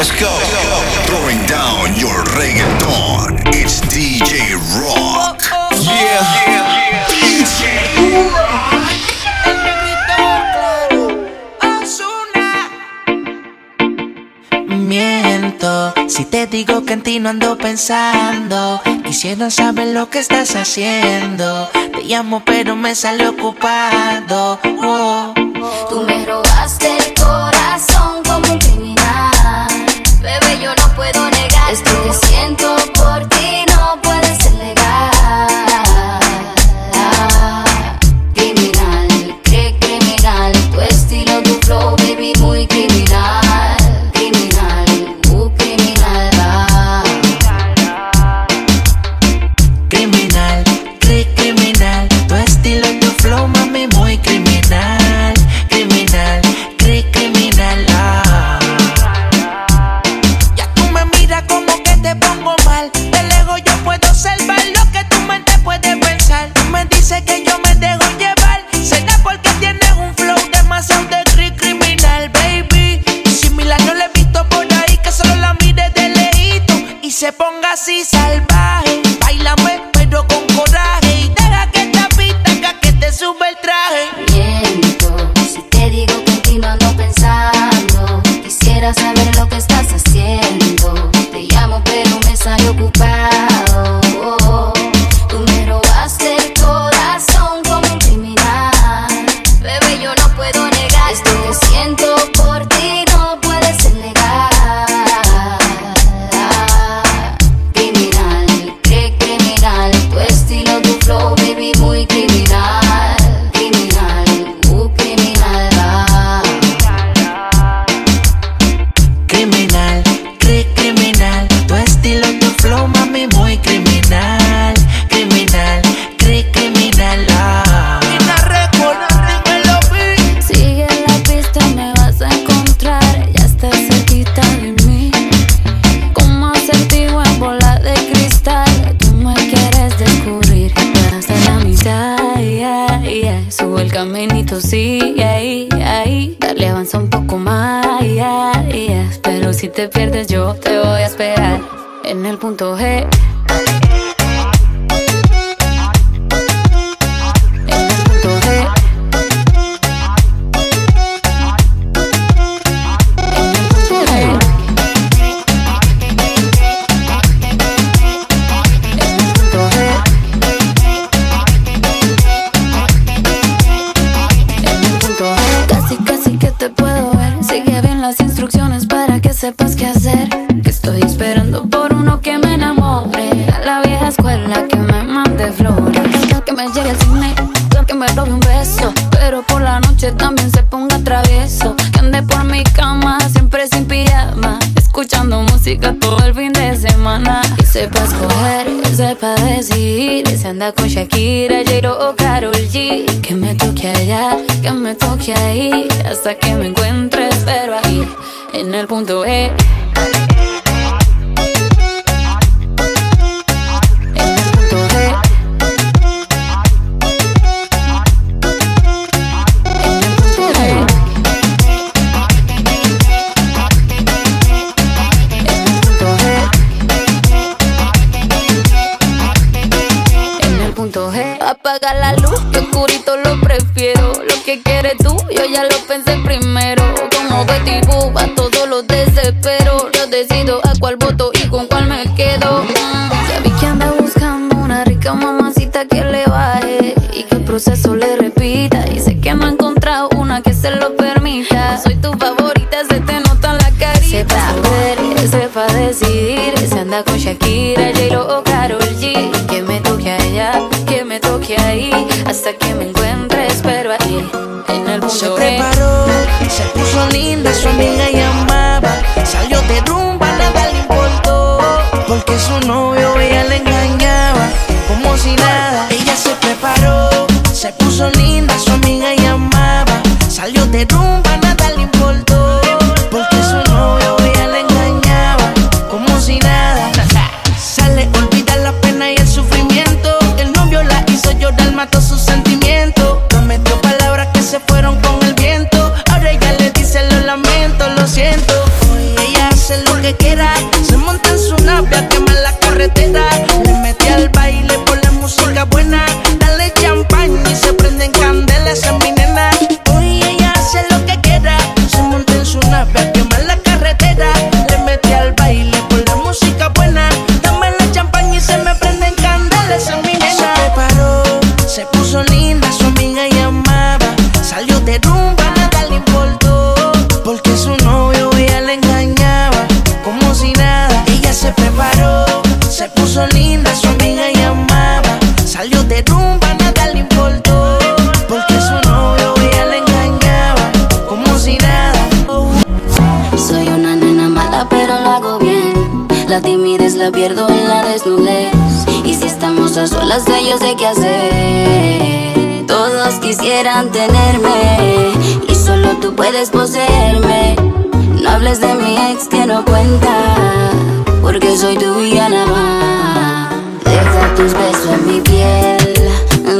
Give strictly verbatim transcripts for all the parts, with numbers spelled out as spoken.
Let's go. Throwing down your reggaeton. It's D J Rock. Yeah. yeah. D J Rock. Miento si te digo que en ti no ando pensando. Quisiera saber lo que estás haciendo. Te llamo pero me sale ocupado. Oh. Tú me robaste el corazón como un criminal. Bebé, yo no puedo negar esto que siento por ti. No puede ser legal. Criminal, qué criminal. Tu estilo, tu flow, baby, muy criminal. Te pierdes, yo te voy a esperar en el punto G. Sepas qué hacer, que estoy esperando por uno que me enamore. A la vieja escuela que me mande flores, que me llegue al cine, que me robe un beso, pero por la noche también se ponga travieso. Que ande por mi cama, siempre sin pijama, escuchando música todo el fin de semana. Que sepa escoger, que sepa decidir, se anda con Shakira, J-Lo o Karol G. Que me toque allá, que me toque ahí, hasta que me encuentre, pero ahí en el punto E. Apaga la luz, que oscurito lo prefiero. Lo que quieres tú, yo ya lo pensé primero. Como Betty Boop, a todos los desespero. Yo decido a cuál voto y con cuál me quedo. Ya vi que anda buscando una rica mamacita que le baje y que el proceso le repita. Y sé que no he encontrado una que se lo permita. Soy tu favorita, se te nota la carita. Sepa saber, sepa decidir. Se anda con Shakira, J-Lo o Karol G. Que me toque allá, que me toque ahí, hasta que me encuentre, espero ahí, en el mundo. Se preparó, se puso linda, su amiga llamaba, salió de rumba, nada le importó, porque su novio ella le engañaba, como si nada. Ella se preparó, se puso linda, su amiga llamaba, salió de rumba, nada le importó, porque su novio ella le engañaba, como si nada. Sale, olvida la pena y el sufrimiento. El novio la hizo llorar, mató sus sentimientos. Prometió palabras que se fueron con el viento. Ahora ella le dice lo lamento, lo siento. Hoy ella hace lo ceguera. Se monta en su nave a quemar la carretera. Le metí al baile por la música buena. Dale champán y se prenden candelas a mi nena. Hoy ella hace lo que quiera. Se monta en su nave a quemar la carretera. Le metí al baile por la música buena. Dame la champán y se me prenden candelas a mi nena. Se preparó, se puso linda, su amiga llamaba. Salió de rumba, nada le importó. Porque su novio ella le engañaba como si nada. Ella se preparó, se puso linda, su amiga llamaba. Salió de rumba, nada le importó. Porque su novio ella le engañaba como si nada. Soy una nena mala pero lo hago bien. La timidez la pierdo en la desnudez. Y si estamos a solas yo sé qué hacer. Todos quisieran tenerme y solo tú puedes poseerme. No hables de mi ex que no cuenta, porque soy tuya nada más. Deja tus besos en mi piel,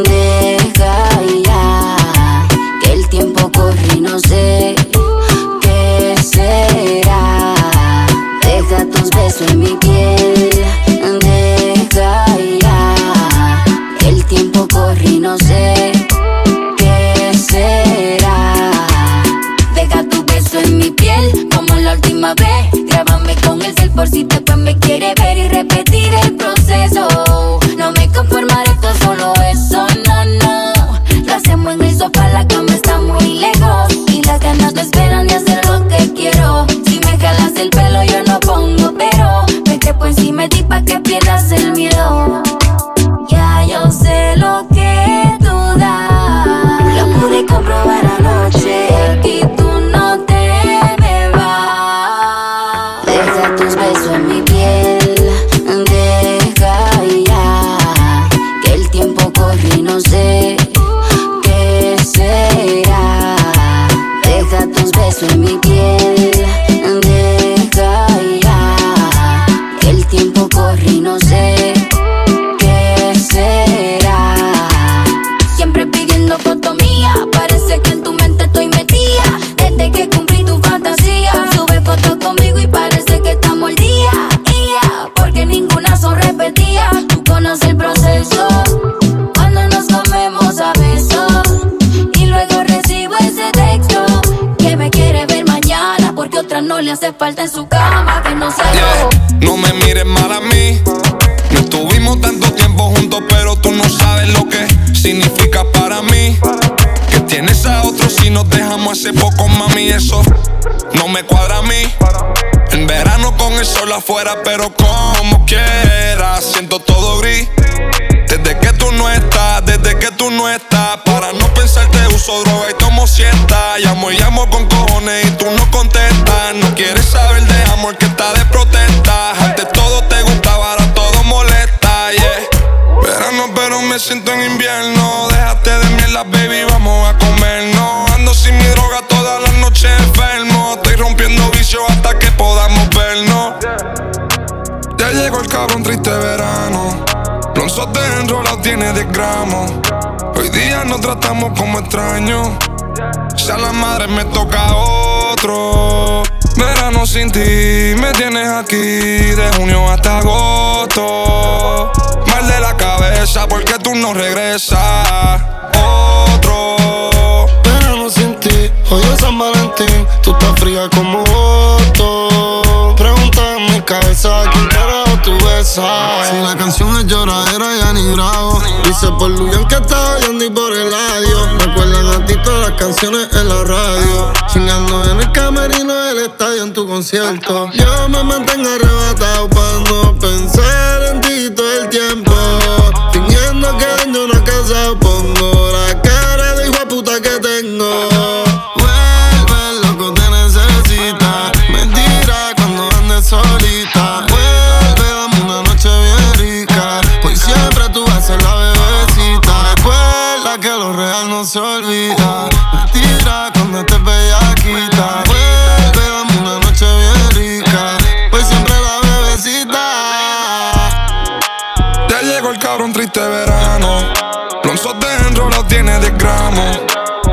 deja ya, que el tiempo corre y no sé qué será. Deja tus besos en mi piel, deja ya, que el tiempo corre y no sé qué será. Deja tu beso en mi piel como la última vez. Grábame con el cel por si después me quiere ver y repetir el proceso. No me conformaré con solo eso, no, no. Lo hacemos en el sofá, la cama está muy lejos y las ganas no esperan de hacer lo que quiero. Si me jalas el pelo yo no pongo pero. Vete por encima de ti pa' que pierdas el miedo. Ya yo sé lo que tú das. Lo pude comprobar anoche. Aquí tú no te me vas. Deja tus besos en mi piel. Deja ya, que el tiempo corre y no sé qué será. Deja tus besos en mi piel. Deja ya, que el tiempo corre y no sé. No le hace falta en su cama que no salió. Yeah. No me mires mal a mí. No estuvimos tanto tiempo juntos, pero tú no sabes lo que significa para mí. Que tienes a otros y nos dejamos hace poco, mami, eso no me cuadra a mí. En verano con el sol afuera, pero como quiera siento todo gris. Desde que tú no estás, desde que tú no estás. Para no pensarte uso droga y tomo siesta. Llamo y llamo con cojones y tú no contestas. No quieres saber de amor que está de protesta. Antes todo te gustaba, ahora todo molesta, yeah. Verano pero me siento en invierno. Déjate de mierda, baby, vamos a comernos. Ando sin mi droga todas las noches enfermo. Estoy rompiendo vicios hasta que podamos vernos. Ya llegó el cabrón triste verano. Blonzote enrolado tiene diez gramos. Hoy día nos tratamos como extraños. Ya la madre me toca otro. Verano sin ti, me tienes aquí de junio hasta agosto. Mal de la cabeza porque tú no regresas. Otro. Verano sin ti, hoy es San Valentín. Tú estás fría como otro. Pregunta en mi cabeza quién carajo. Si la canción es lloradera ya ni bravo. Dice por Luyan que está oyendo y por el radio. Me acuerdan a ti todas las canciones en la radio. Chingando en el camerino del estadio en tu concierto. Yo me mantengo arrebatado para no pensar en ti todo el tiempo. Fingiendo que tengo una casa pongo la cara de hijo de puta que tengo. Vuelve loco te necesita. Mentira cuando andes solita. Se olvida, mentira cuando te bellaquita. Vuelve, dame una noche bien rica. Pues siempre la bebecita. Ya llegó el cabrón triste verano. Blonzote enrolado tiene diez gramos.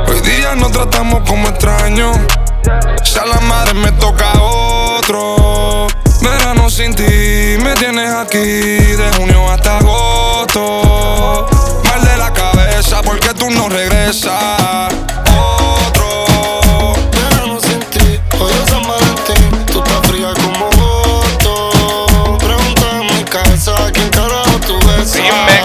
Hoy día nos tratamos como extraños. Ya la madre me toca otro. Verano sin ti, me tienes aquí de junio hasta agosto. Mal de la cabeza porque tú no regresas. Otro verano sin ti, hoy es San Valentín. Tú estás fría como voto. Pregunta en mi casa quién carajo tú besas. Dime.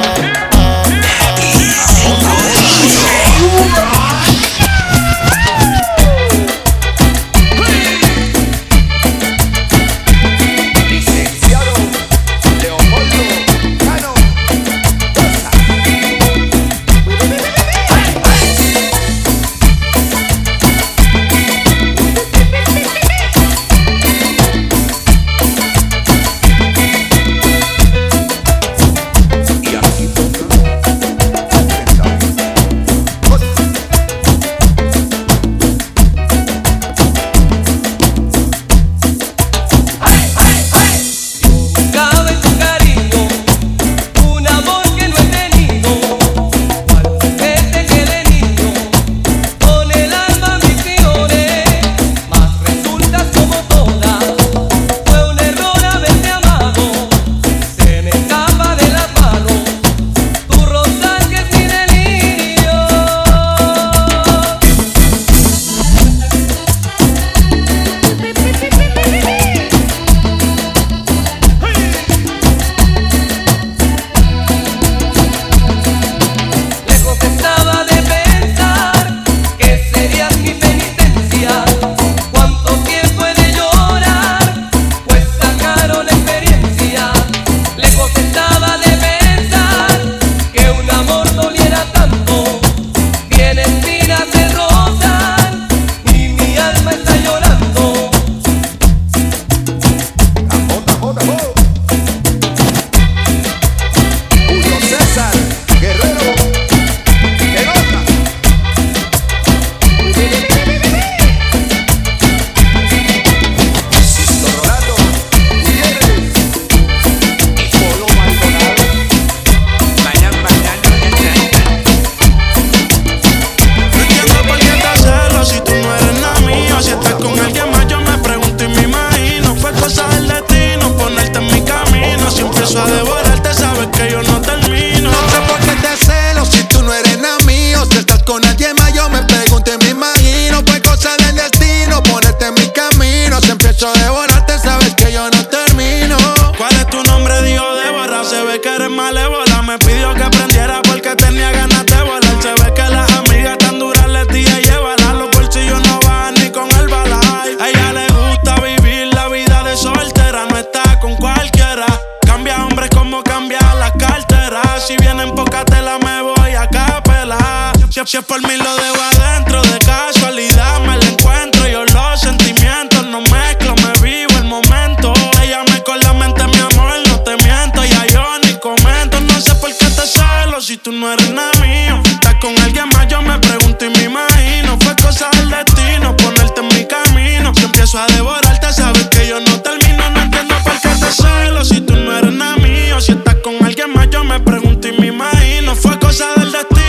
Si es por mí lo debo adentro, de casualidad me la encuentro. Yo los sentimientos no mezclo, me vivo el momento. Te llamé con la mente, mi amor, no te miento. Ya yo ni comento, no sé por qué te celo si tú no eres nada mío. Estás con alguien más, yo me pregunto y me imagino. Fue cosa del destino, ponerte en mi camino. Si empiezo a devorarte, sabes que yo no termino. No entiendo por qué te celo si tú no eres nada mío. Si estás con alguien más, yo me pregunto y me imagino. Fue cosa del destino.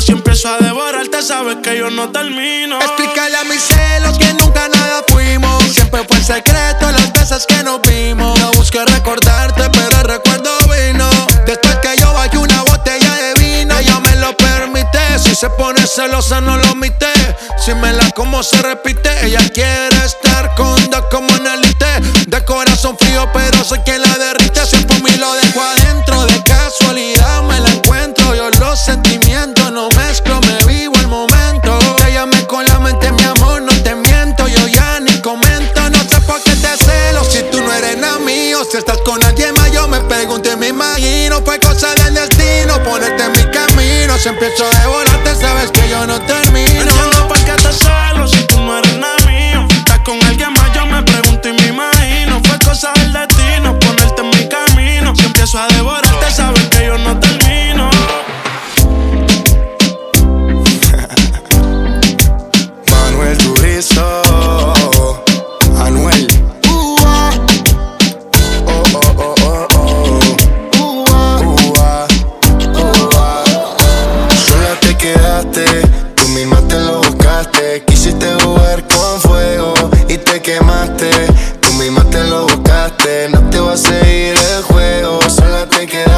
Si empiezo a devorarte, sabes que yo no termino. Explícale a mis celos que nunca nada fuimos. Siempre fue el secreto las veces que nos vimos. No busqué recordarte, pero el recuerdo vino. Después que yo bajé una botella de vino, ella me lo permite. Si se pone celosa, no lo omite. Si me la como, se repite. Ella quiere estar con dos como en elite. De corazón frío, pero soy quien la derrite. Si por mí lo dejo adentro, de casualidad me la encuentro. Yo los sentimientos no mezclo, me vivo el momento. Te llamé con la mente, mi amor, no te miento. Yo ya ni comento, no sé por qué te celo si tú no eres nada mío. Si estás con alguien más, yo me pregunto y me imagino. Fue cosa del destino, ponerte en mi camino. Si empiezo a devorarte, sabes que yo no termino. No entiendo por qué te celo si tú no eres nada mío. Si estás con alguien más, yo me pregunto y me imagino. Fue cosa del destino, ponerte en mi camino. Si empiezo a devorarte, sabes que yo no termino. Turizo, Anuel. Uh-ah. Oh, oh, oh, oh, oh. Uh-ah. Uh-ah. Uh-ah. Sola te quedaste, tú misma te lo buscaste. Quisiste jugar con fuego y te quedaste.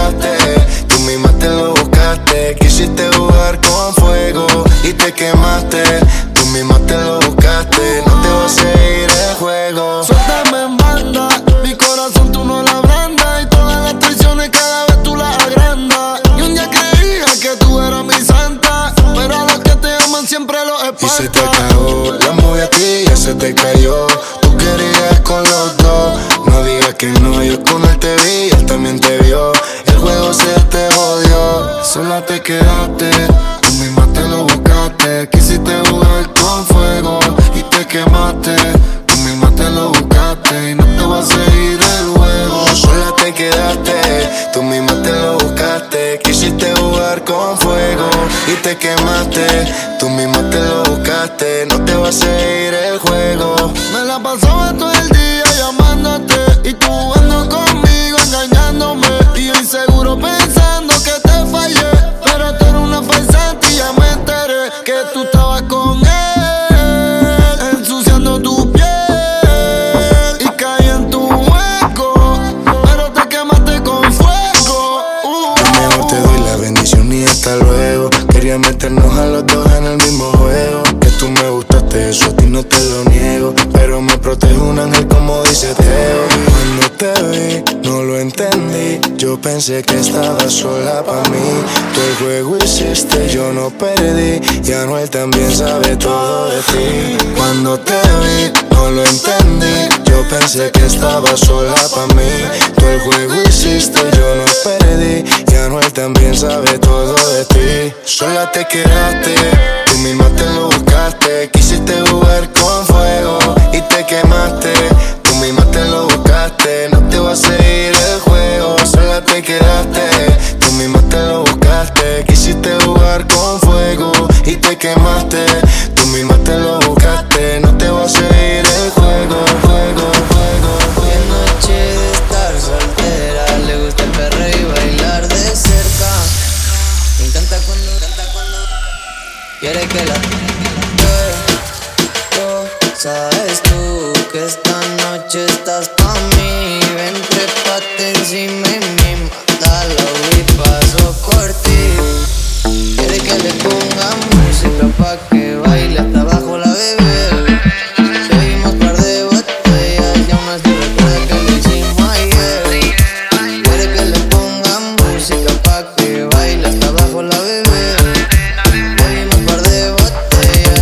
mataste, tú misma te lo buscaste. Quisiste jugar con fuego y te quemaste, tú misma te lo buscaste. No te va a seguir el juego. Suéltame en banda, mi corazón tú no la abrandas. Y todas las traiciones cada vez tú las agrandas. Y un día creía que tú eras mi santa, pero a los que te aman siempre los espantas. Y se te acabó, la moví a ti y ya se te cayó. Tú querías con los dos, no digas que no, yo con él te vi, él también te vio. El juego se te jodió, sola te quedaste, tú misma te lo buscaste. Quisiste jugar con fuego y te quemaste, tú misma te lo buscaste. Y no te va a seguir el juego, sola te quedaste, tú misma te lo buscaste. Quisiste jugar con fuego y te quemaste, tú misma te lo buscaste. No te va a seguir el juego. Me la pasaba todo el día llamándote y tú jugando conmigo, engañándome. Y yo inseguro pensando que te fallé, pero tú eres una falsante y ya me enteré que tú estabas con él, ensuciando tu piel. Y caí en tu hueco, pero te quemaste con fuego. uh. A lo mejor te doy la bendición y hasta luego. Quería meternos a los dos en el mismo juego. Que tú me gustaste, eso a ti no te lo niego, pero me protege un ángel como dice Teo. Cuando te vi, no lo entendí, yo pensé que estaba sola pa' mí. Tú el juego hiciste, yo no perdí, y Anuel también sabe todo de ti. Cuando te vi, no lo entendí, yo pensé que estaba sola pa' mí. Tú el juego hiciste, yo no perdí, y Anuel también sabe todo de ti. Sola te quedaste, tú misma te lo buscaste. Quisiste jugar con fuego y te quemaste, tú misma te lo buscaste. No te va a seguir el juego, sola te quedaste, tú misma te lo buscaste. Quisiste jugar con fuego y te quemaste, tú misma te lo buscaste. No te va a seguir el juego, juego, juego. Hoy es noche de estar soltera, le gusta el perreo y bailar de cerca. Me encanta cuando, canta cuando quiere que la sabes tú que esta noche estás pa' mí. Ven, trépate encima y me mata la y paso por ti. Quiere que le ponga música pa' que baile hasta abajo la bebé. Seguimos par de botellas y aún así recuerda que lo hicimos ayer. Quiere que le ponga música pa' que baile hasta abajo la bebé.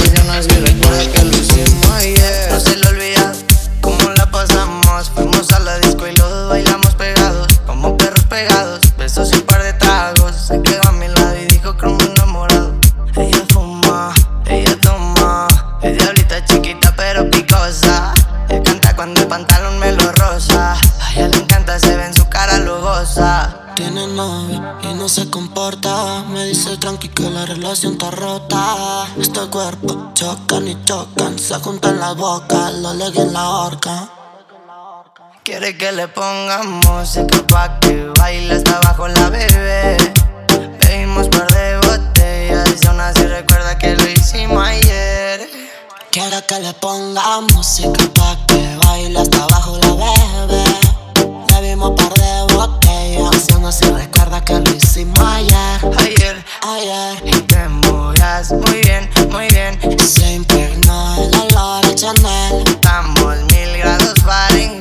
Seguimos par de botellas y aún así recuerda que lo hicimos. No se lo olvida cómo la pasamos. Fuimos a la disco y los dos bailamos pegados, como perros pegados. Besos y un par de tragos. Se quedó a mi lado y dijo que me enamorado. Ella fuma, ella toma, es diablita chiquita pero picosa. Él canta cuando el pantalón me lo rosa. A ella le encanta, se ve en su cara lujosa. Tiene novio y no se comporta. Me dice tranqui que la relación está rota. Este cuerpo chocan y chocan, se juntan la boca, lo leguen la horca. Quiere que le ponga música pa' que baile hasta abajo la bebé. Bebimos par de botellas y aún así recuerda que lo hicimos ayer. Quiere que le ponga música pa' que baile hasta abajo la bebé. Bebimos par de botellas y aún así recuerda que lo hicimos ayer. Ayer, ayer. Y te mojas muy bien, muy bien. Se impregnó el olor a Chanel. Estamos mil grados Fahrenheit.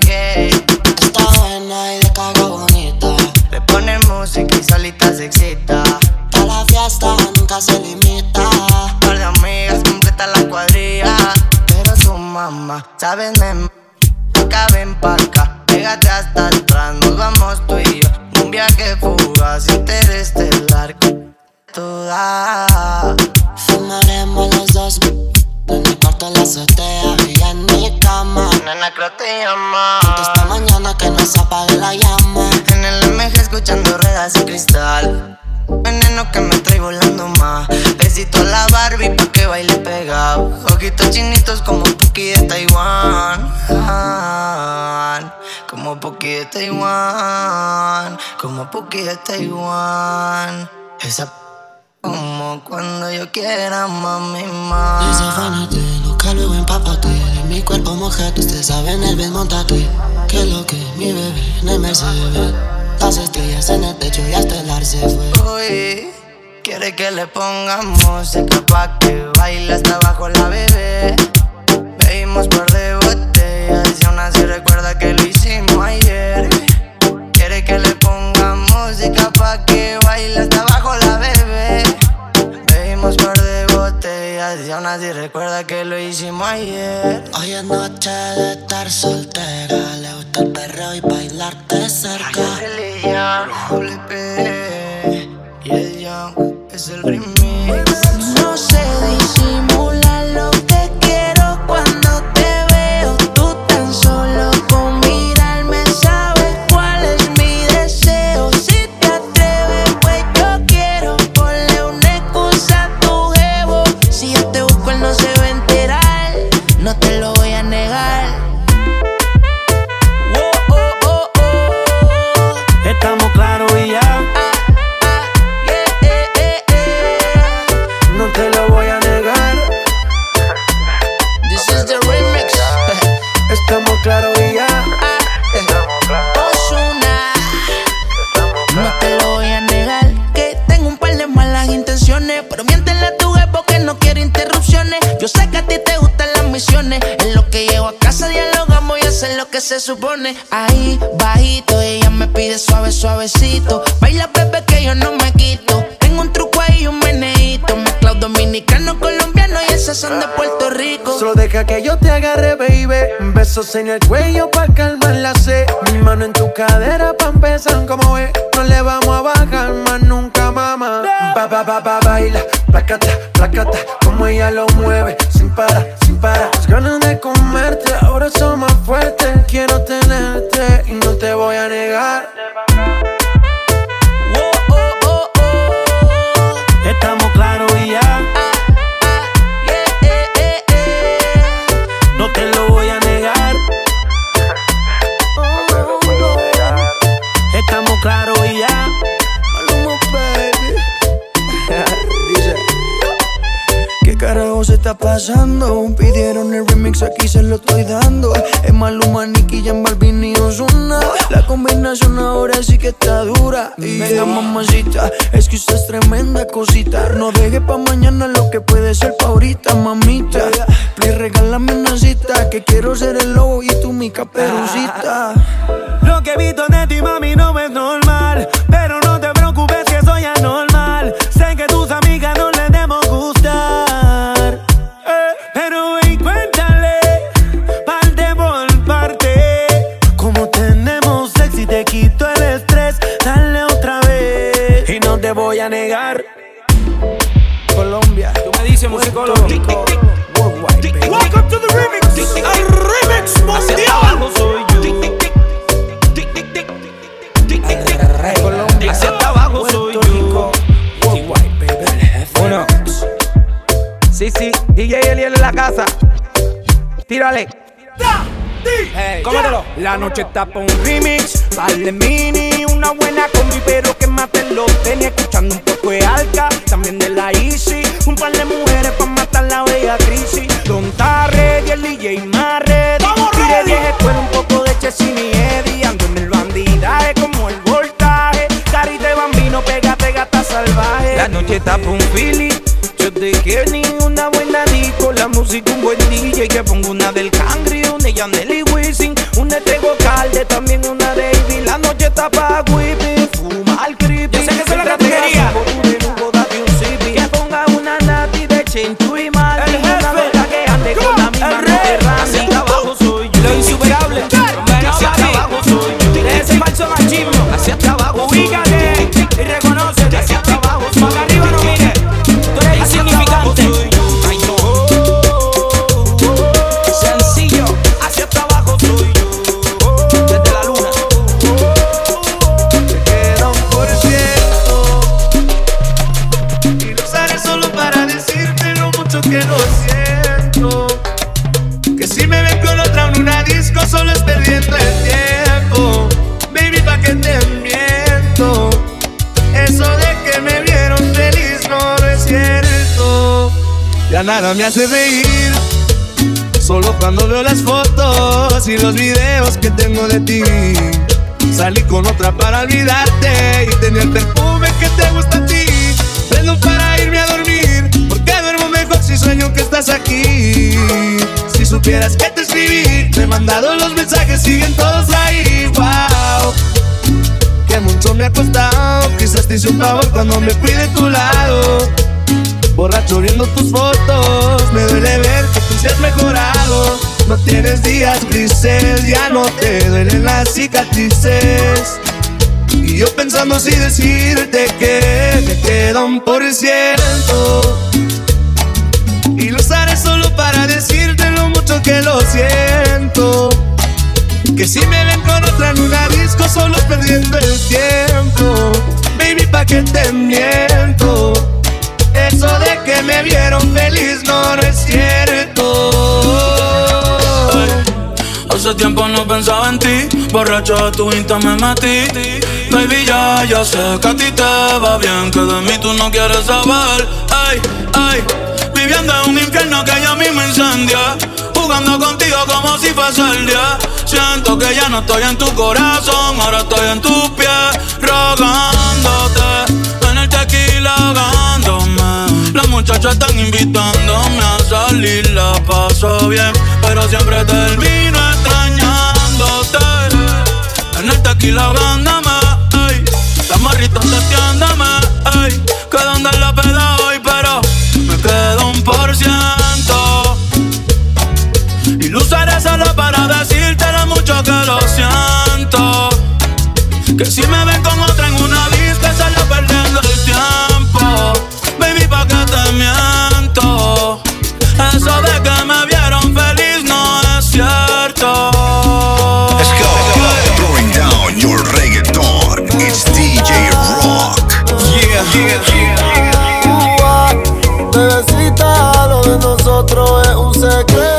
Está buena y de caga bonita. Le ponen música y solita se excita. Toda la fiesta nunca se limita. Par de amigas completa la cuadrilla. Pero su mamá, ¿sabes? Acá ven pa' acá. Pégate hasta atrás, nos vamos tú y yo. Un viaje fugaz, interestelar. Toda fumaremos los dos. En mi cuarto en la azotea y en mi cama. Nena, creo que te llama. Esta mañana que nos apague la llama. En el M G escuchando ruedas y cristal. Veneno que me trae volando más. Besito a la Barbie pa' que baile pegado. Ojitos chinitos como Puki de Taiwán. Como Puki de Taiwán. Como Puki de Taiwán. Esa p*** como cuando yo quiera, mami, ma. Desafánate, lo que luego empápate. De mi cuerpo mojate, usted sabe en el bed montate. Que lo que mi bebé en el Mercedes. Las estrellas en el techo y hasta el ar se fue. Uy, quiere que le pongamos música pa' que baile hasta abajo la bebé. Bebimos par de botellas y aún así recuerda que lo hicimos ayer. Quiere que le ponga música pa' que baile hasta abajo la bebé. Bebimos par de botellas y aún así recuerda que lo hicimos ayer. Hoy es noche de estar soltera, le gusta el perreo y bailarte cerca. W P y el Young es el remix. No se disimula lo que quiero cuando te veo. Tú tan solo con mirarme sabes cuál es mi deseo. Si te atreves pues yo quiero ponle una excusa a tu jevo. Si yo te busco él no se va a enterar, no te lo voy a negar. Se supone ahí bajito, ella me pide suave, suavecito. Baila bebé que yo no me quito. Tengo un truco ahí, un meneíto. Mezclado dominicano, colombiano y esas son de Puerto Rico. Solo deja que yo te agarre, baby. Besos en el cuello pa' calmar la sed. Mi mano en tu cadera pa' empezar, como ves. No le vamos a bajar más nunca, mamá. Ba, ba, ba, ba, baila, placata, placata. Como ella lo mueve, sin parar, sin parar. Las ganas de comerte ahora son más fuertes. Quiero tenerte y no te voy a negar. Oh, oh, oh, oh. Estamos claros y ya. Ah, ah, yeah, eh, eh, eh. No te lo voy a negar. Oh, no, no. Estamos claros y ya. Maluma, baby. Dice: ¿qué carajo se está pasando? Pidieron el remix, aquí se lo estoy dando. Es Maluma, Nicky Jam, Balvin y Ozuna. La combinación ahora sí que está dura. Yeah. Venga mamacita, es que usted es tremenda cosita. No deje pa' mañana lo que puede ser pa' ahorita, mamita. Please regálame una cita, que quiero ser el lobo y tú mi caperucita. Lo que he visto de ti, mami, no es normal. Pero no te preocupes que soy anormal. Sé que tus amigas no les demos gustar. Te voy a negar. Colombia, tú me dices musicólogo. Welcome to the remix. El remix mundial. Soy yo. Colombia, hacia abajo soy yo. Uno. Sí, sí, D J Eliel en la casa. Tírale. Hey, cómetelo. La noche está pa' un remix, par de mini, una buena combi, pero que mate los tenis. Escuchando un poco de Alca, también de la Easy. Un par de mujeres pa' matar la bella crisis. Don Tarre y el D J más ready. Tire diez escuela, un poco de Chessin y Eddie. Ando en el bandidaje como el voltaje. Carita de bambino, pégate gata salvaje. La noche está pa' un Philly, yo te quiero ni una buena disco. La música un buen D J, que pongo una del Cangri, una Yandel y Wisin, una Tego Calde, también una Davy. La noche está pa' whipping, fuma al creepy. Yo sé que se la categoría. Que ponga una Nati de Chintu y Mal. Una verdad que ande con la misma noche Rami. Hacia abajo soy yo. Lo insuperable. Hacia abajo soy yo. De ese falso machismo. Hacia abajo soy yo. Ubícate y reconócete. Hacia abajo soy yo. Para arriba no mires. Tú eres insignificante. Ya nada me hace reír, solo cuando veo las fotos y los videos que tengo de ti. Salí con otra para olvidarte y tenía el perfume que te gusta a ti. Prendo para irme a dormir, porque duermo mejor si sueño que estás aquí. Si supieras que te escribí, te he mandado los mensajes, siguen todos ahí. Wow, que mucho me ha costado. Quizás te hice un favor cuando me fui de tu lado. Borracho viendo tus fotos, me duele ver que tú se has mejorado. No tienes días grises, ya no te duelen las cicatrices. Y yo pensando si decirte que me queda un por ciento. Y lo usaré solo para decirte lo mucho que lo siento. Que si me ven con otra en una disco solo perdiendo el tiempo. Baby, pa' que te miento. Eso de que me vieron feliz no, no es cierto. Hey, hace tiempo no pensaba en ti, borracho de tu Insta me metí. Baby, ya, ya sé que a ti te va bien, que de mí tú no quieres saber. Ay, ay, viviendo en un infierno que yo mismo incendia, jugando contigo como si fuese el día. Siento que ya no estoy en tu corazón, ahora estoy en tus pies, rogándote en el tequila, ahogándome. Las muchachas están invitándome a salir, la paso bien, pero siempre termino extrañándote. En el tequila ahogándome, ey, las morritas testeándome, ey, que donde la peda hoy, pero me quedo un por ciento. Y lo usaré solo para decirte lo mucho que lo siento. Que si me ven con otra en una disco solo perdiendo el tiempo. Baby, pa' que te miento. Eso de que me vieron feliz no es cierto. Let's go, go. Throwing down your reggaeton. It's D J Rock. Yeah, yeah, yeah. Bebecita, lo de nosotros es un secreto.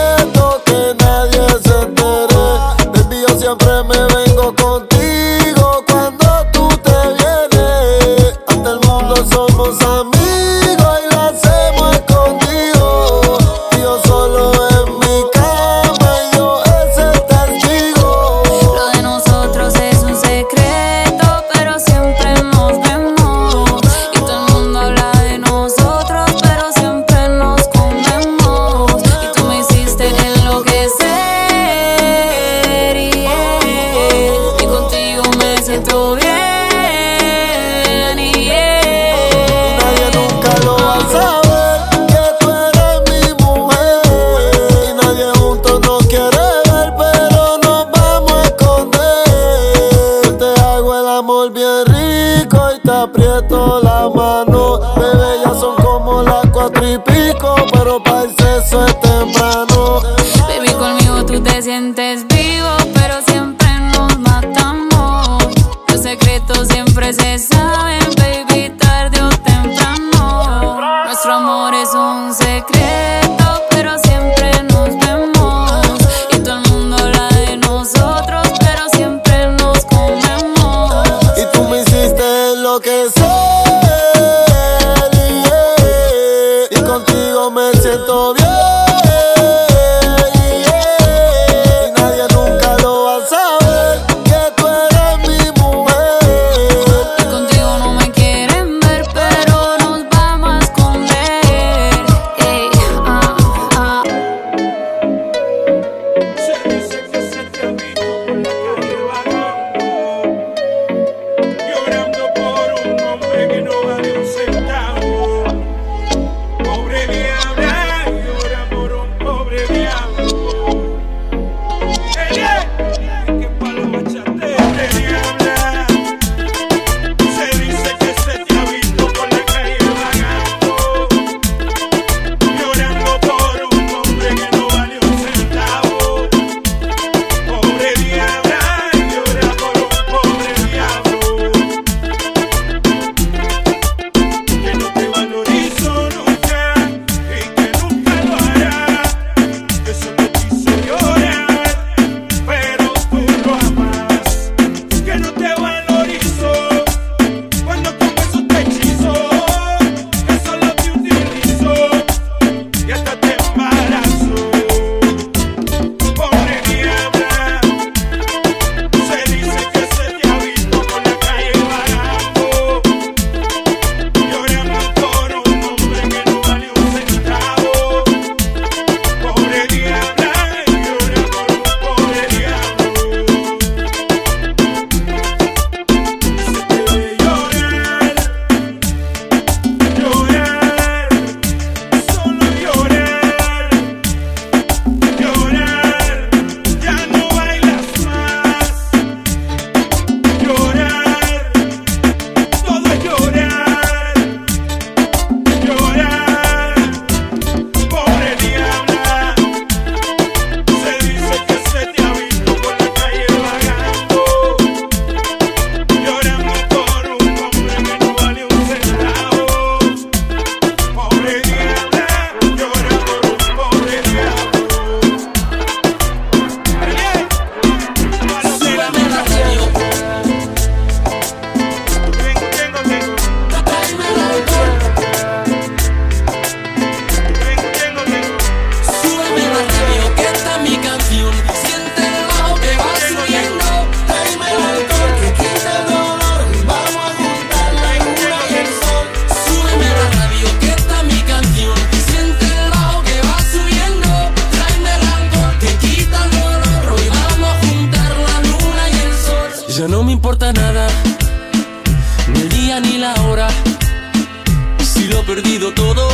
perdido todo,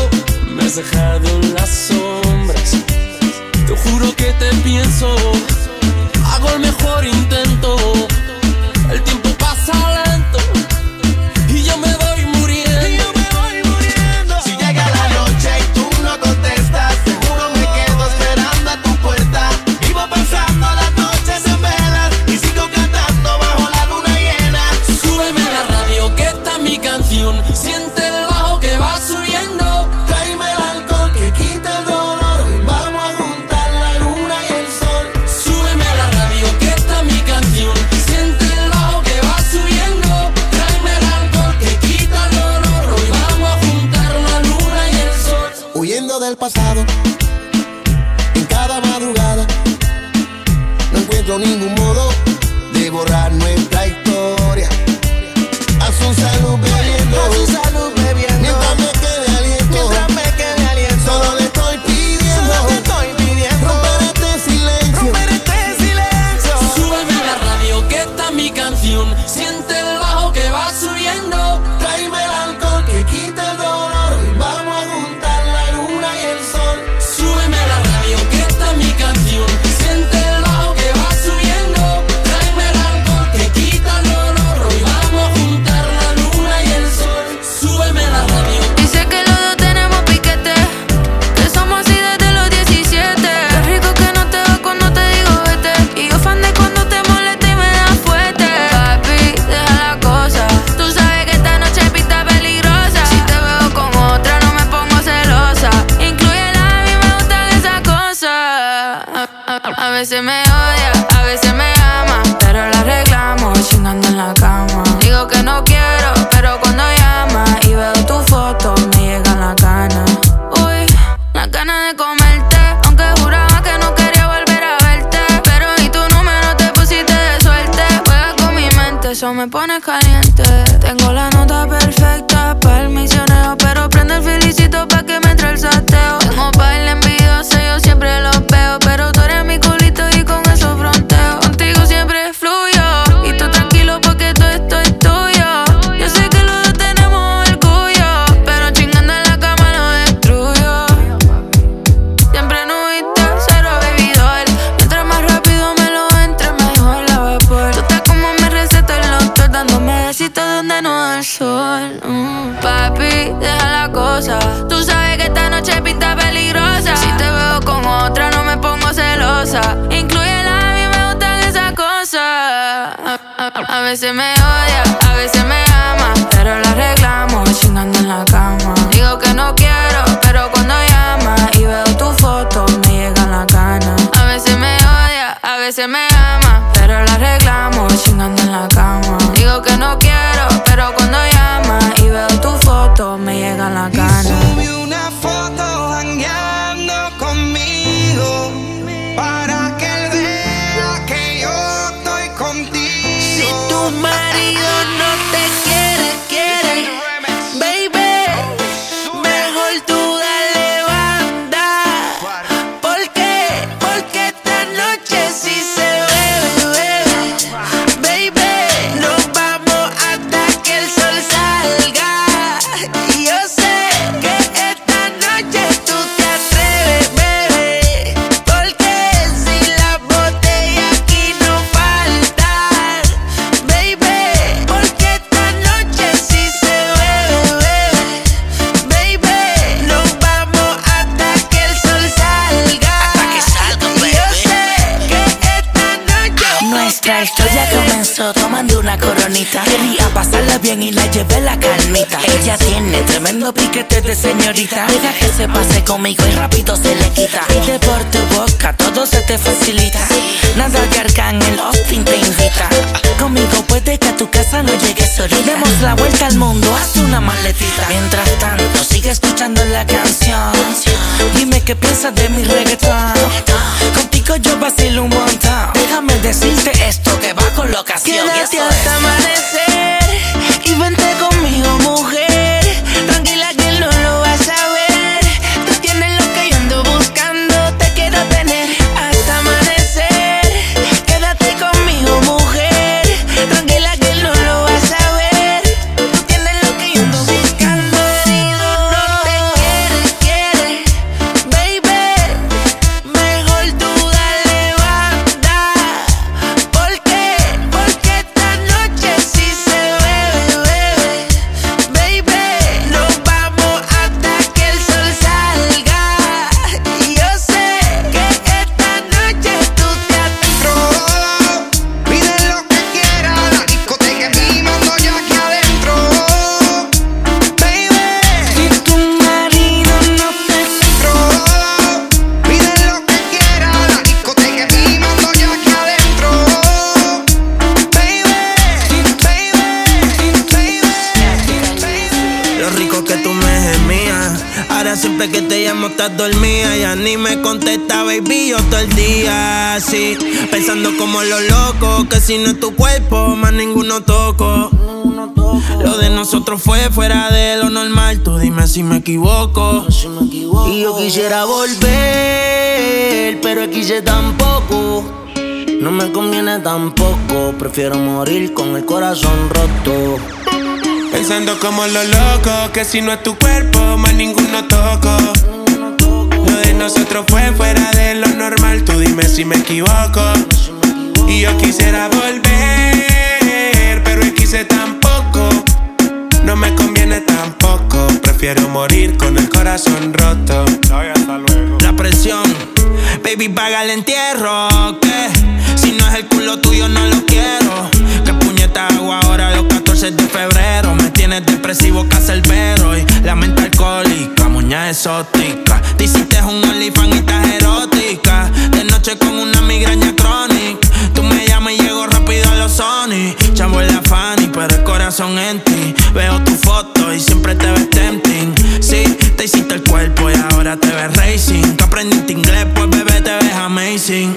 me has dejado en las sombras. Te juro que te pienso, hago el mejor intento. El tiempo pasa lento y yo me voy muriendo. Y yo me voy muriendo. Si llega la noche y tú no contestas, seguro me quedo esperando a tu puerta. Vivo pensando las noches en velas y sigo cantando bajo la luna llena. Súbeme la radio que está mi canción. Siente el bajo que va subiendo. Tráeme el alcohol que quita el dolor. Vamos a juntar la luna y el sol. Súbeme la radio que está mi canción. Siente el bajo que va subiendo. Tráeme el alcohol que quita el dolor. Hoy vamos a juntar la luna y el sol. Huyendo del pasado, en cada madrugada, no encuentro ningún modo de borrar nuestra historia. A su salud bebiendo, a su salud bebiendo, mientras me quede aliento, mientras me quede aliento, solo le estoy pidiendo, solo le estoy pidiendo, romper este silencio, romper este silencio. Súbeme la radio que está mi canción, siente el bajo que va subiendo, tráeme el alcohol que quita el dolor, y vamos a juntar la luna y el sol. Súbeme la radio que está mi canción, siente el bajo que va subiendo, tráeme el alcohol que quita el dolor, hoy vamos a juntar la luna y el sol. Súbeme la radio. Dice que los dos tenemos piquete, que somos así desde los diecisiete. Qué rico que no te va cuando te digo vete, y yo fan de cuando te molesta y me da fuerte. Papi, deja la cosa, tú sabes que esta noche pinta peligrosa. Si te veo con otra no me pongo celosa, incluyela, a mí me gustan esas cosas. A, a- a veces me odia, a veces me ama, pero la reclamo chingando en la cama. Digo que no quiero, pero cuando llama y veo tu foto me llegan las ganas. Uy, las ganas de comerte, aunque juraba que no quería volver a verte. Pero y tu número te pusiste de suerte. Juega con mi mente, eso me pone caliente. Tengo la nota perfecta para el misionero, pero prende el felicito pa' que me entre el sorteo. Tengo baile envidioso, yo siempre lo veo, pero tú eres mi culito y con eso fronteo. Contigo siempre fluyo, y tú tranquilo porque todo esto es tuyo. Yo sé que los dos tenemos orgullo, pero chingando en la cama lo destruyo. Siempre nubiste, cero baby doll. Mientras más rápido me lo entre, mejor la vapor. Tú estás como me receta el doctor, dándome besitos donde no da el sol. Mm. Papi, deja la cosa, tú sabes que esta noche pinta peligrosa. Si te veo con otra no me pongo celosa, incluyela, a mí me gustan esas cosas. A, a- a veces me odia, a veces me ama, pero la reclamo chingando en la cama. Digo que no quiero, pero cuando llama y veo tu foto me llegan las ganas. A veces me odia, a veces me ama, pero la reclamo chingando en la cama. Digo que no quiero, pero cuando llama y veo tu foto me llegan las ganas. Subí una foto jangueando conmigo para que él vea que yo estoy contigo. Si tu marido no te quiere, quiere, baby, mejor tú dale banda. ¿Por qué? Porque esta noche sí se bebe, bebe. Baby, nos vamos hasta que el sol salga. Y yo sé que esta noche tú te atreves, bebé, porque si la botella aquí no falta, baby, porque esta noche sí se bebe, bebe, baby, nos vamos hasta que el sol salga. Hasta que salga, baby. Yo sé que esta noche Nuestra historia comenzó tomando una coronita. Quería pasarla bien y la llevé la calmita. Ella tiene tremendo piquete de señorita. Deja que se pase conmigo y rápido se le quita. Pide por tu boca, todo se te facilita. Nada que Arcángel Austin te invita. Conmigo puede que a tu casa no llegues solita. Demos la vuelta al mundo, haz una maletita. Mientras tanto, sigue escuchando la canción. Dime qué piensas de mi reggaetón. Contigo yo vacilo un montón. Déjame decirte esto que va con locación. Y Quédate eso es. hasta amanecer y vente conmigo, mujer. Tranquila que no lo vas a ver. Tú tienes lo que yo ando buscando, te quiero tener hasta amanecer. Quédate conmigo, mujer. Tranquila que no lo vas a ver. Tú tienes lo que yo ando buscando. lo rico que tú me gemías. Ahora siempre que te llamo estás dormida. Ya ni me contesta, baby, yo todo el día así, pensando como los locos, que si no es tu cuerpo, más ninguno toco. Lo de nosotros fue fuera de lo normal. Tú dime si me equivoco. Y yo quisiera volver, pero quise tampoco. No me conviene tampoco. Prefiero morir con el corazón roto. Pensando como los locos, que si no es tu cuerpo, más ninguno toco. Lo de nosotros fue fuera de lo normal. Tú dime si me equivoco. Y yo quisiera volver, pero quise tampoco. No me conviene tampoco. Prefiero morir con el corazón roto. La presión, baby, paga el entierro. Que si no es el culo tuyo, no lo quiero. Que puñeta hago ahora los catorce de febrero. Me tienes depresivo, cacerbero. Y la mente alcohólica, muñeca exótica. Te hiciste un olifán y estás erótica. De noche con una migraña crónica. Tú me llamas y llego rápido a los Sony. Chavo en la Fanny, pero el corazón en ti. Veo tu foto y siempre te ves tempting. Sí, te hiciste el cuerpo y ahora te ves racing. Que aprendiste inglés, pues bebé, te ves amazing.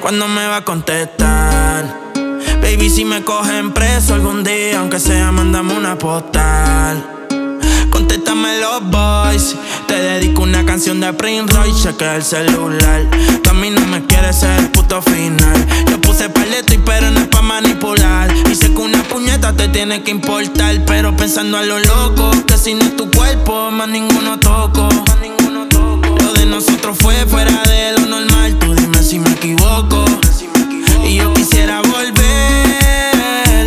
¿Cuándo me va a contestar? Baby, si me cogen preso algún día, aunque sea, mándame una postal. Contéstame los boys. Te dedico una canción de Prince Roy. Chequea el celular. Tú a mí no me quieres ser el puto final. Yo puse paleto y pero no es pa' manipular. Y sé que una puñeta te tiene que importar. Pero pensando a lo loco, que si no es tu cuerpo, más ninguno toco. Lo de nosotros fue fuera de lo normal. Tú dime si me equivoco. Y yo quisiera volver,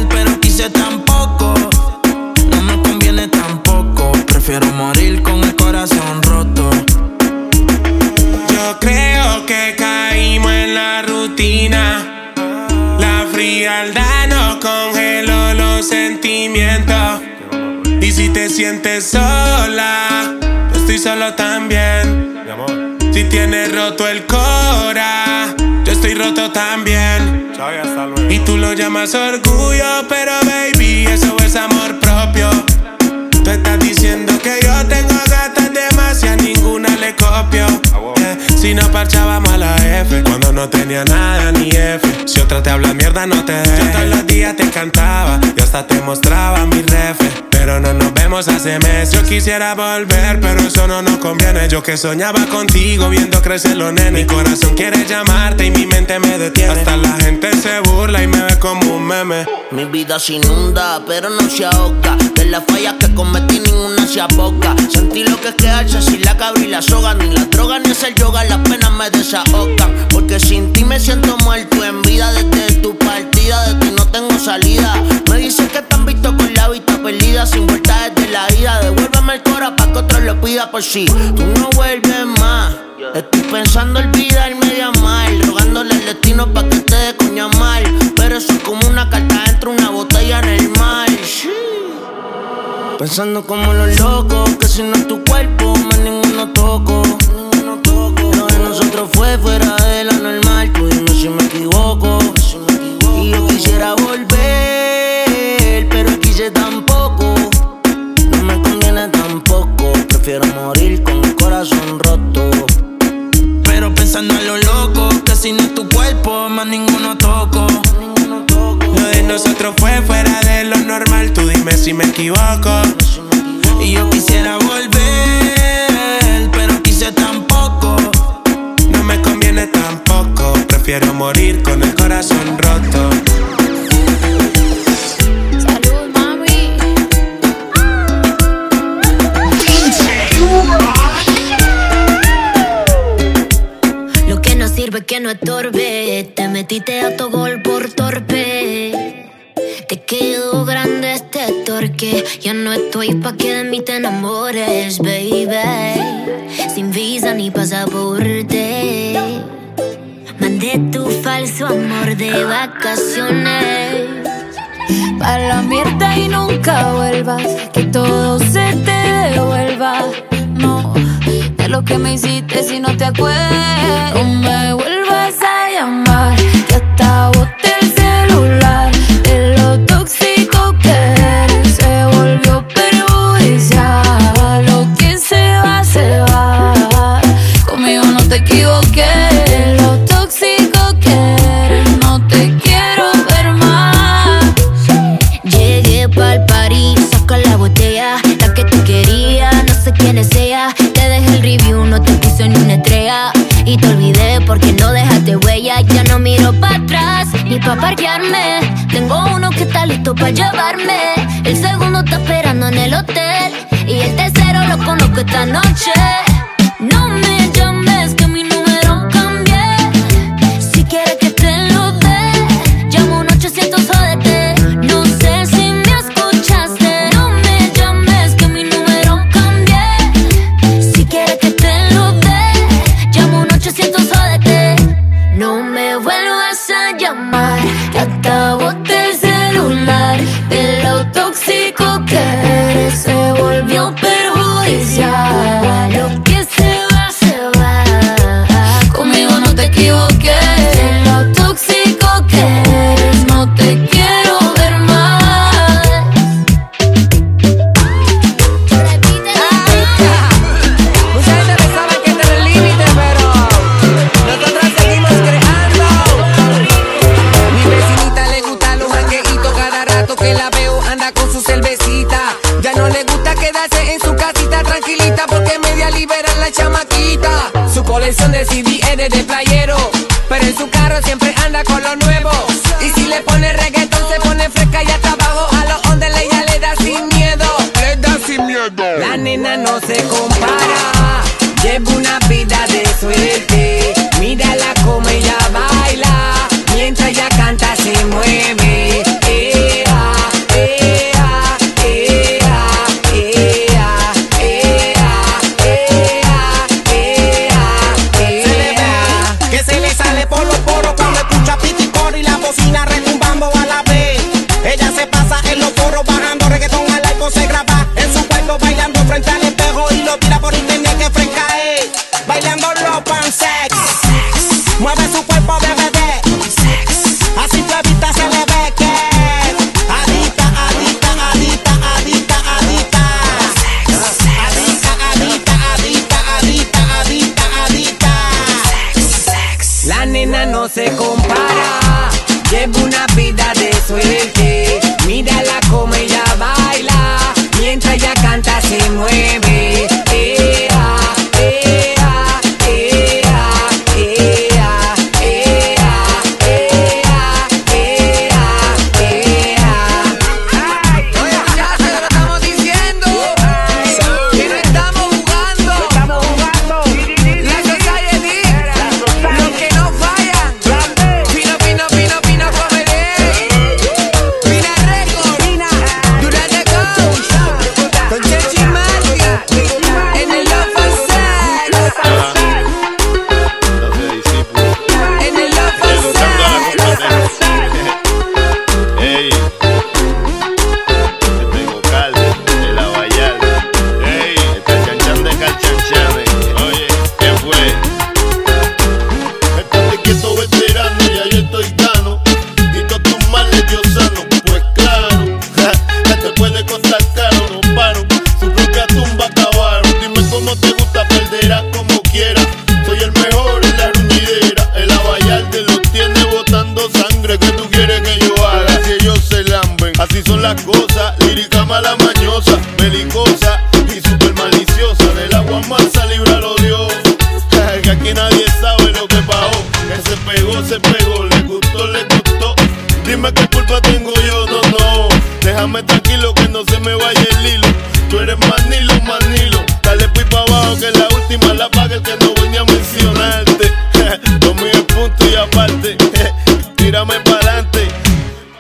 pero quise tampoco. No me conviene tampoco. Prefiero morir con el corazón roto. Yo creo que caímos en la rutina. La frialdad nos congeló los sentimientos. Y si te sientes sola, yo estoy solo también. Si tienes roto el cora, yo estoy roto también. Y tú lo llamas orgullo, pero baby, eso es amor propio. Tú estás diciendo que yo tengo gatas demasiadas, ninguna le copio. Yeah. Si no parchábamos a la F, cuando no tenía nada ni F. Si otra te habla mierda, no te dejes. Yo todos los días te cantaba, yo hasta te mostraba mi refe. Pero no nos vemos hace meses. Yo quisiera volver, pero eso no nos conviene. Yo que soñaba contigo viendo crecer los nenes. Mi corazón quiere llamarte y mi mente me detiene. Hasta la gente se burla y me ve como un meme. Mi vida se inunda, pero no se ahoga. De las fallas que cometí, ninguna se aboca. Sentí lo que es quedarse sin la cabra y la soga. Ni la droga ni hacer yoga, las penas me desahogan. Porque sin ti me siento muerto en vida. Desde tu partida, de ti no tengo salida. Me dicen que te han visto con la vista perdida. Sin vueltas desde la ida, devuélveme el cora pa' que otro lo pida por si sí. Tú no vuelves más. Estoy pensando olvidarme de amar, rogándole al destino pa' que te dé coña mal. Pero eso es como una carta dentro una botella en el mar. Sí. Pensando como los locos, que si no es tu cuerpo, más ninguno toco. Ninguno toco. Lo de nosotros fue fuera de lo normal. Tú dime si me equivoco. Si me equivoco. Y yo quisiera volver, pero quise tampoco. Tampoco, prefiero morir con el corazón roto. Pero pensando a lo loco, que si no es tu cuerpo, más ninguno toco. Ninguno toco. Lo de nosotros fue fuera de lo normal. Tú dime si me equivoco. Si me equivoco. Y yo quisiera volver, pero quise tampoco. No me conviene tampoco. Prefiero morir con el corazón roto. Lo que no sirve que no estorbe. Te metiste a tu gol por torpe. Te quedó grande este torque. Ya no estoy pa' que de mí te enamores, baby. Sin visa ni pasaporte. Mandé tu falso amor de vacaciones. Pa' la mierda y nunca vuelvas. Que todo se te devuelva. No, de lo que me hiciste si no te acuerdas. No me vuelvas a llamar. Que hasta boté el celular. De lo tóxico que eres, se volvió perjudicial. quienes sea. Te dejé el review, no te puse ni una estrella. Y te olvidé porque no dejaste huella. Ya no miro para atrás ni pa' parquearme. Tengo uno que está listo pa' llevarme. El segundo está esperando en el hotel. Y el tercero lo conozco esta noche. No me llames que mi número cambié. Si quieres que te lo dé, llamo un ocho cientos O D T. No sé si me escuchaste. No me llames que mi número cambié. Si quieres que te lo dé, llamo un ocho cientos O D T. No me vuelvas a llamar, que acabo de celular. De lo tóxico que eres se volvió perjudicial. Lo que se va, se va. Conmigo no te equivoques. De lo tóxico que eres no te quiero ver más. Mucha gente pensaba que este era el límite, pero nosotras seguimos creando. Mi vecinita le gustan los jangueitos. Cada rato que la veo anda con su cervecita. Ya no le gusta quedarse en su casita tranquilita porque media liberan la chamaquita. Su colección de C D es de, de playero, pero en su carro siempre anda con lo nuevo. Y si le pone reggaeton se pone fresca y hasta abajo a los ondes ella le da sin miedo. Le da sin miedo. La nena no se compara, lleva una vida de suerte. Mírala como ella baila, mientras ella canta se mueve. Ea, ea. Retumbando a la vez, ella se pasa en los foros bajando reggaetón al alcohol, se graba en su cuerpo bailando frente al espejo y lo tira por internet que fresca es, bailando los pansex, mueve su cuerpo de bebé, así tu evita se le ve que adicta, adicta, adicta, adicta, adicta, adicta, adicta, adicta, adicta, adicta, adicta, la nena no se compara. Lleva una vida de suerte, mírala como ella baila, mientras ella canta se mueve. Ea, ea, ea, ea, ea, ea, ea, ea. Ya se lo estamos diciendo, que no estamos jugando, estamos jugando. La calle de los que no fallan, pino, pino, pino.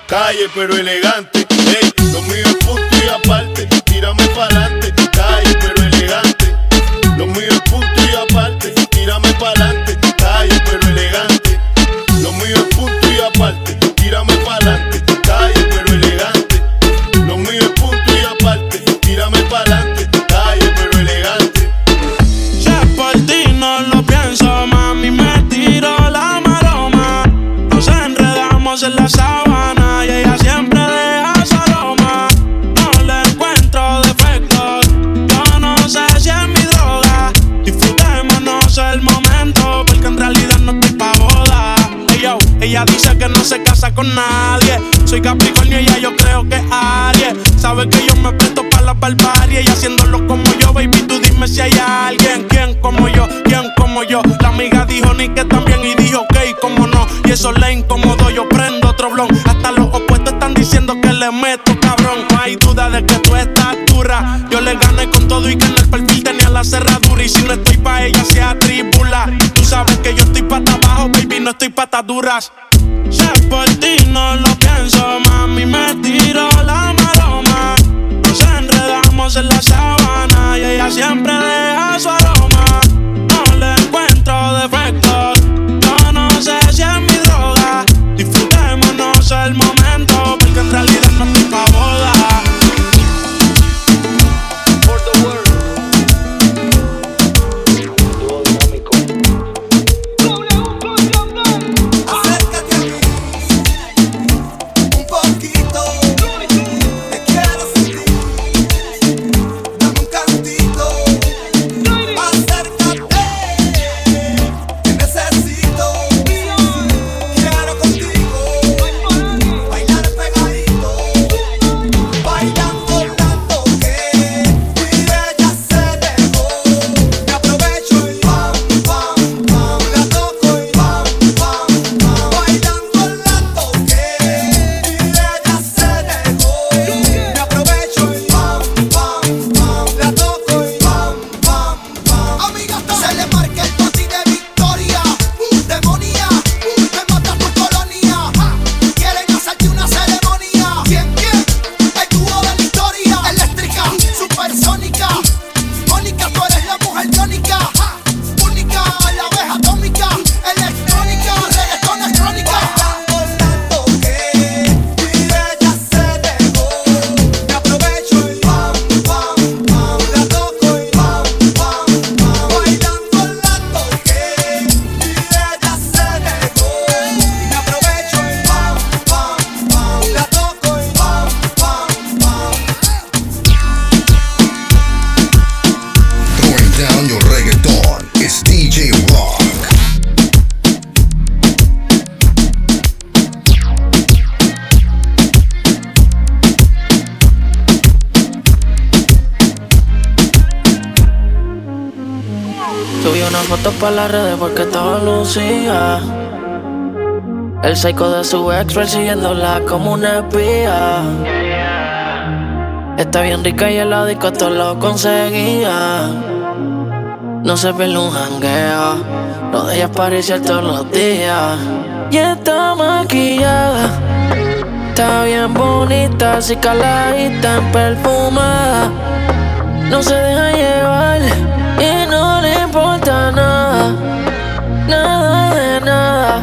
Calle pero elegante, hey, lo mío es punto y aparte, tírame pa'lante. Calle pero elegante, lo mío es punto y aparte, tírame pa'lante. Calle pero elegante, lo mío es punto y aparte, tírame pa'lante. Calle pero elegante, lo mío es punto y aparte, tírame pa'lante. Calle pero elegante. Si es por ti no lo pienso, mami, me tiro la maroma. Nos enredamos en la sábana. Ella dice que no se casa con nadie. Soy Capricornio y ella yo creo que Aries. Sabe que yo me presto para la barbarie y haciéndolo como yo, baby, tú dime Dime si hay alguien, quien como yo, quien como yo. La amiga dijo ni que también y dijo ok, como no. Y eso le incomodó, yo prendo otro blon. Hasta los opuestos están diciendo que le meto, cabrón. No hay duda de que tú estás dura. Yo le gané con todo y que en el perfil tenía la cerradura. Y si no estoy pa' ella se atribula. Tú sabes que yo estoy pata abajo, baby, no estoy pata duras. Si es por ti no lo pienso, mami, me tiro la maroma. Nos enredamos en la sabana y ella siempre deja su aroma. No le encuentro defectos, yo no sé si es mi droga. Disfrutémonos el momento, porque en realidad no estoy pa' boda. For the pa' las redes porque estaba lucía. El psycho de su ex persiguiéndola como una espía. Está bien rica y el la disco todo lo conseguía. No se pierde un jangueo, lo de ella es pariciar todos los días. Y está maquillada, está bien bonita, así caladita, perfumada. No se deja llevar y no le importa nada. Nada de nada,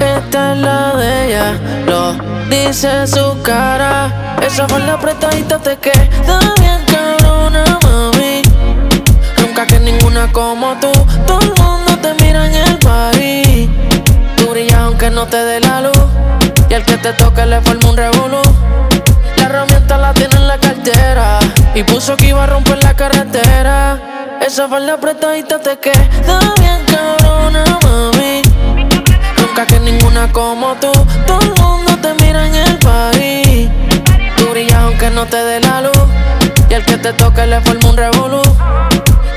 esta es la de ella, lo dice su cara. Esa falda apretadita te queda bien cabrona, mami. Nunca que ninguna como tú, todo el mundo te mira en el party. Tú brillas aunque no te dé la luz, y al que te toque le forma un revolú. La herramienta la tiene en la cartera, y puso que iba a romper la carretera. Esa falda apretadita te queda bien cabrona, mami. Nunca que ninguna como tú, todo el mundo te mira en el país. Tú brillas aunque no te dé la luz, y al que te toque le forma un revolú.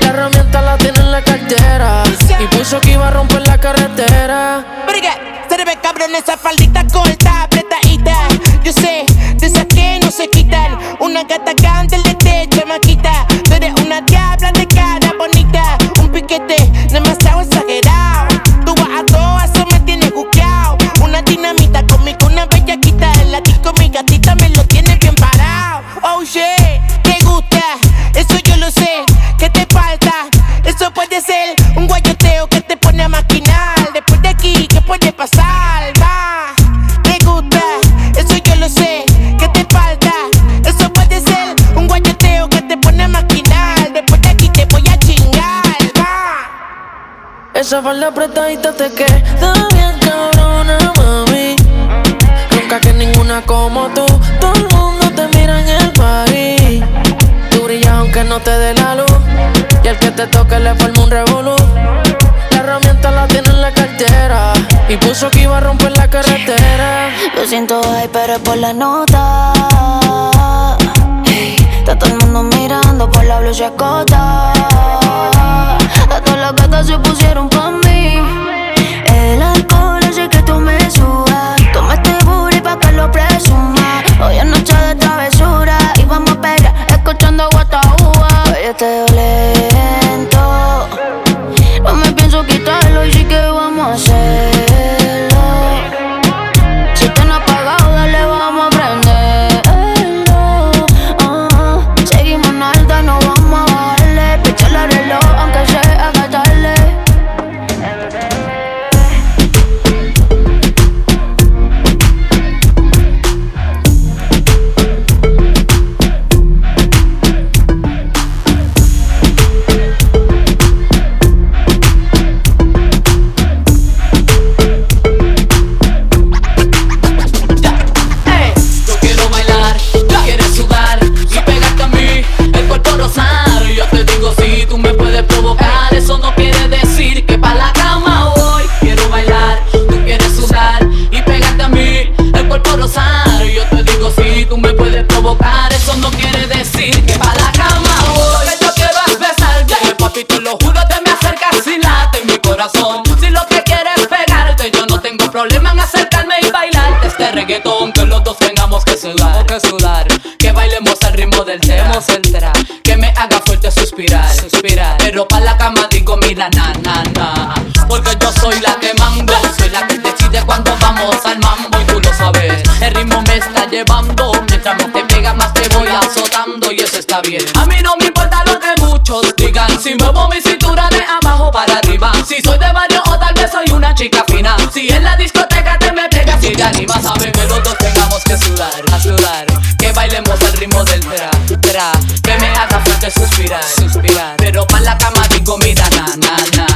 La herramienta la tiene en la cartera, y puso que iba a romper la carretera. Briga, se ve cabrón esa faldita corta, apretadita. Yo sé, de esas que no se quitan. Una gata grande le te chamaquita. Tú eres una diabla de cara bonita. Un piquete demasiado exagerado. Tú vas a todo, eso me tiene juzgado. Una dinamita conmigo, una bellaquita. En la disco mi gatita me lo tiene bien parado. Oh yeah, te gusta, eso yo lo sé. ¿Qué te falta? Eso puede ser un guayoteo que te pone a maquinar. Después de aquí, ¿qué puede pasar? Va, te gusta, eso yo lo sé. ¿Qué te falta? Eso puede ser un guayoteo que te pone a maquinar. Después de aquí te voy a chingar, va. Esa falda apretadita te queda bien cabrona, mami. Nunca que ninguna como tú, todo el mundo te mira en el país. Tú brillas aunque no te dé la luz, y al que te toque le forma un revolú. La herramienta la tiene en la cartera, y puso que iba a romper la carretera. Lo siento, ay, pero es por la nota. Hey, está todo el mundo mirando por la blusa escota. suspirar, suspirar. Pero pa' la cama digo mira na na na. Porque yo soy la que mando, soy la que decide cuando vamos al mambo. Y tú lo sabes, el ritmo me está llevando. Mientras más te pega más te voy azotando y eso está bien. A mí no me importa lo que muchos digan, si muevo mi cintura de abajo para arriba. Si soy de barrio o tal vez soy una chica fina. Si en la discoteca te me pegas y te animas. A beber los dos tengamos que sudar, a sudar. Que bailemos al ritmo del tra, tra. Que me haga fuerte suspirar, suspirar. Pero pa' la cama digo mira na na na.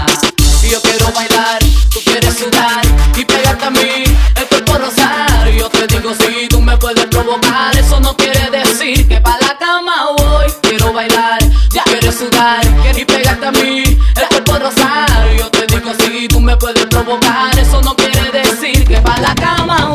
Si yo quiero bailar, tú quieres sudar y pegarte a mí, esto es por rozar. Yo te digo si sí, tú me puedes provocar. Eso no quiere decir que pa' la cama voy. Quiero bailar, ya quieres sudar y pegarte a mí, esto es por rozar. Yo te digo si sí, tú me puedes provocar. Eso no quiere decir que pa' la cama voy.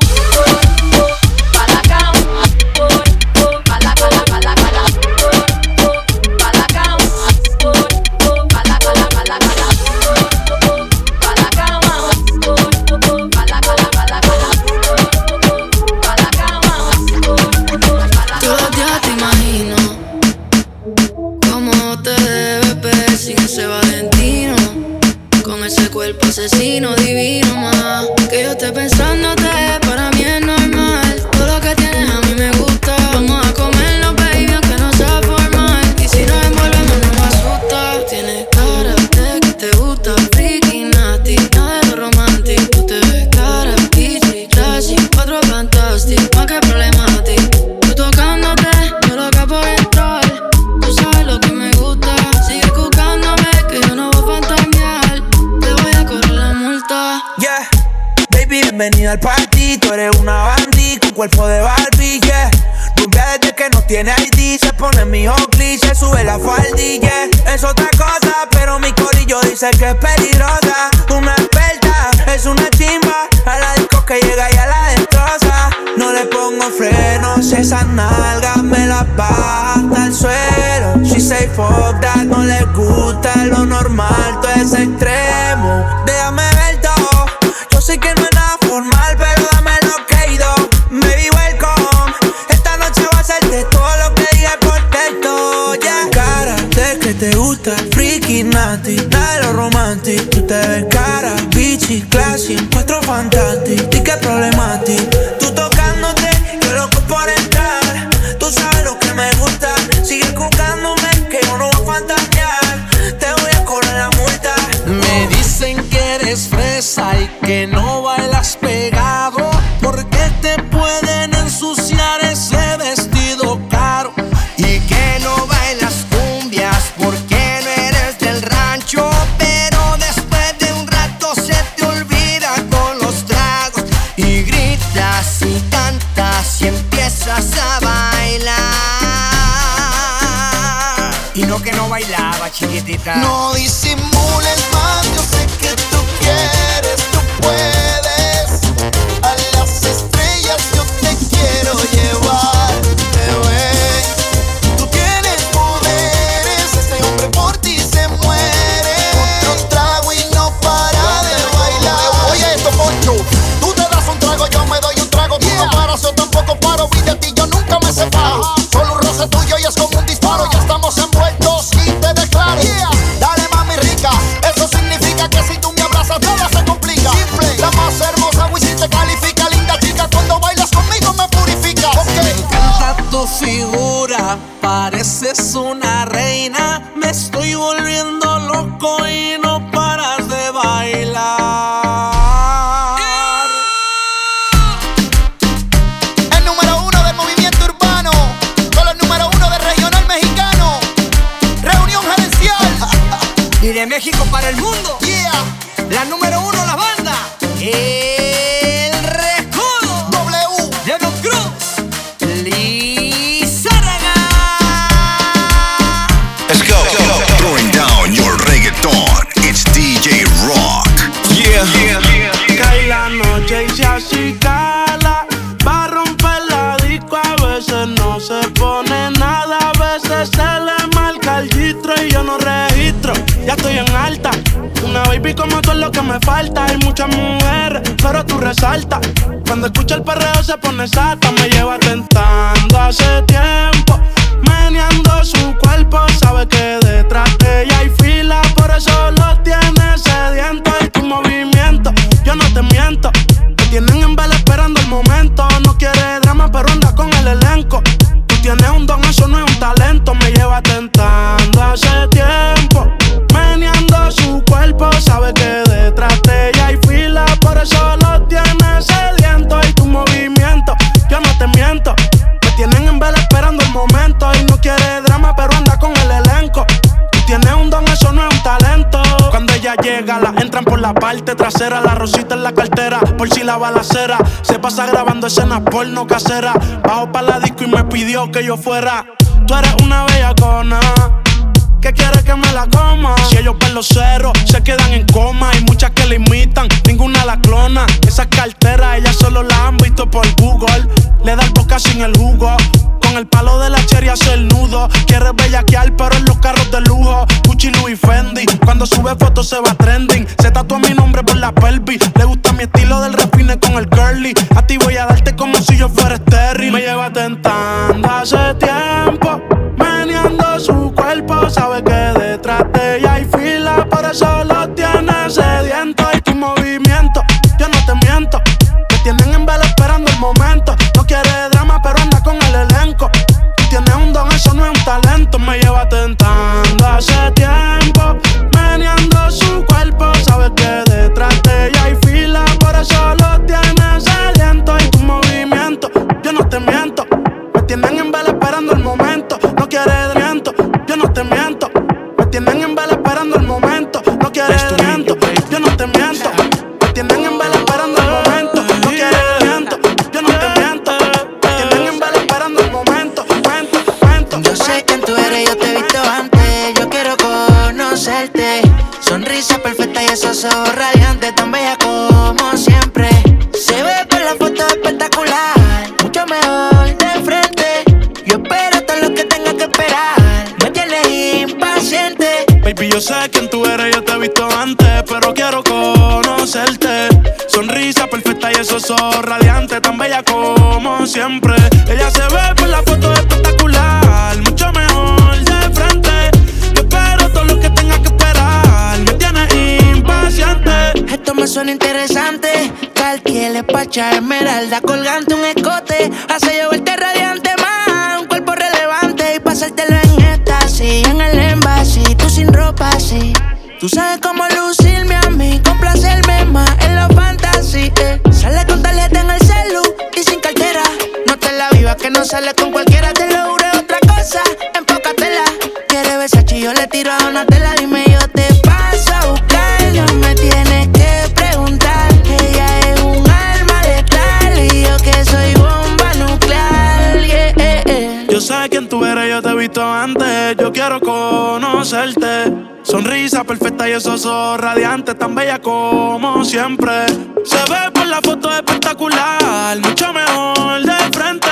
Asesino divino, ma, que yo esté pensándote para mí es normal. Todo lo que tienes a mí me gusta. Vamos a comerlo, baby, aunque no sea formal. Y si nos envolvemos no me asusta. Tienes cara de que te gusta, freaky, nasty, nada de lo romántico. Tú te ves cara, bitchy, classy, cuatro fantastic, más que problematic. Tú tocándote, yo loca por entrar. Tú sabes lo que me gusta, sigue buscándome que yo no voy a fantasmear. Yeah, baby, bienvenida al party. Tú eres una bandí con cuerpo de Barbie, yeah. Rubia desde que no tiene I D. Se pone mi hockey, se sube la faldilla, yeah. Es otra cosa, pero mi corillo dice que es peligrosa. Una experta, es una chimba. A la disco que llega y a la destroza. No le pongo frenos, esas nalgas me las baja hasta el suelo. She say fuck that, no le gusta lo normal, todo es extremo. Déjame ver todo, yo sé que no es nada formal, pero dame lo que he ido. Baby, welcome, esta noche va a hacerte todo lo que diga por texto, yeah. Cara de que te gusta, freaky, nasty, nada de lo romántico. Tú te ves cara, bitchy, classy, cuatro fantastic, di que problemático. Tú tocándote, yo loco por entrar. Tú sabes lo que me gusta, sigue buscándome que yo no voy a fantasear. Te voy a cobrar la multa. Me dicen que eres fresa y que no bailas pegado, porque te pueden ensuciar ese vestido caro. Y que no bailas cumbias porque no eres del rancho, pero después de un rato se te olvida con los tragos. Y gritas y cantas y empiezas a bailar. Y no que no bailaba, chiquitita. No disimules más, yo sé que tú quieres, tú puedes. A las estrellas yo te quiero llevar, bebé. Tú tienes poderes, este hombre por ti se muere. Otro trago y no para de bailar. Oye esto, Poncho, tú te das un trago, yo me doy un trago. Tú no paras, yo tampoco paro, vi de ti, yo nunca me separo. Solo un roce tuyo y es como un disparo. Ya estamos envueltos y te declaro. Dale mami rica, eso significa que si tú me abrazas nada se complica. Simple, la más hermosa, güey, si te califica. Linda chica, cuando bailas conmigo me purifica, okay. Me encanta tu figura, pareces una reina. Me estoy volviendo loco y no paras de bailar. Y de México para el mundo, yeah. La número uno, la banda El Recodo, W de Don Cruz, Lizárraga. Let's go, go, go, go. Throwing down your reggaeton. It's D J Rock. Yeah, yeah, yeah, yeah. Cae la noche y se acicala. Va a romper la disco. A veces no se pone nada. A veces se le marca el gistro y yo no registro. Ya estoy en alta, una baby como tú es lo que me falta. Hay muchas mujeres, pero tú resaltas. Cuando escucha el perreo se pone sata. Me lleva tentando hace tiempo, meneando su cuerpo, sabe que de llega, la entran por la parte trasera, la rosita en la cartera, por si la balacera, se pasa grabando escenas porno casera. Bajo pa' la disco y me pidió que yo fuera. Tú eres una bellacona que quiere que me la coma. Si ellos ven los cerros, se quedan en coma. Hay muchas que la imitan, ninguna la clona. Esas carteras, ellas solo las han visto por Google. Le da el boca sin el jugo, con el palo de la cherry hace el nudo. Quiere bellaquear, pero en los carros de lujo. Gucci, Louis, Fendi, cuando sube fotos se va trending. Se tatúa mi nombre por la pelvis. Le gusta mi estilo del refine con el curly. A ti voy a darte como si yo fuera estéril. Me lleva tentando hace tiempo, meneando su cuerpo. Sabe que detrás de ella hay fila, por eso lo tiene sediento. Y tu movimiento, yo no te miento, te tienen en vela esperando el momento. No quiere drama, pero anda con el elenco. Tú tienes un don, eso no es un talento. Me lleva tentando hace tiempo, meneando su cuerpo. Sabe que detrás de ella hay fila, por eso lo tiene sediento. Y tu movimiento, yo no te miento, me tienen en vela esperando el momento. No quiere drama, yo no te miento, me tienen en vela esperando el momento. No quiere viento, yo no te miento, me tienen en vela esperando el momento. No quiere viento, yo no te miento, me tienen en vela esperando el momento. Cuento, cuento. Yo sé quién tú eres, yo te he visto antes. Yo quiero conocerte. Sonrisa perfecta y esos ojos radiantes, tan bella como siempre. Se ve por la foto espectacular, mucho mejor de frente. Yo espero todo lo que tenga que esperar. Baby, yo sé quién tú eres, yo te he visto antes, pero quiero conocerte. Sonrisa perfecta y esos ojos radiantes, tan bella como siempre. Ella se ve por la foto espectacular, mucho mejor de frente. Yo espero todo lo que tenga que esperar, me tiene impaciente. Esto me suena interesante, Cartier, Espacha, Esmeralda, colgante, un escote. Hace llevarte radiante más, un cuerpo relevante y pasártelo en ecstasy, en el embassy. Sin ropa así, tú sabes cómo lucirme a mí, complacerme más en la fantasía. Eh. Sale con tarjeta en el celu y sin cartera, no te la vivas que no sale con cualquiera. Te lo juro, otra cosa, empócatela. Quiere besar yo le tiro a Donatella, dime yo te paso a buscar, no me tienes que preguntar. Ella es un alma letal y yo que soy bomba nuclear. Yeah, eh, eh. Yo sé quién tú eres, yo te he visto antes, yo quiero conocerte. Sonrisa perfecta y esos ojos radiantes, tan bella como siempre. Se ve por la foto espectacular, mucho mejor de frente.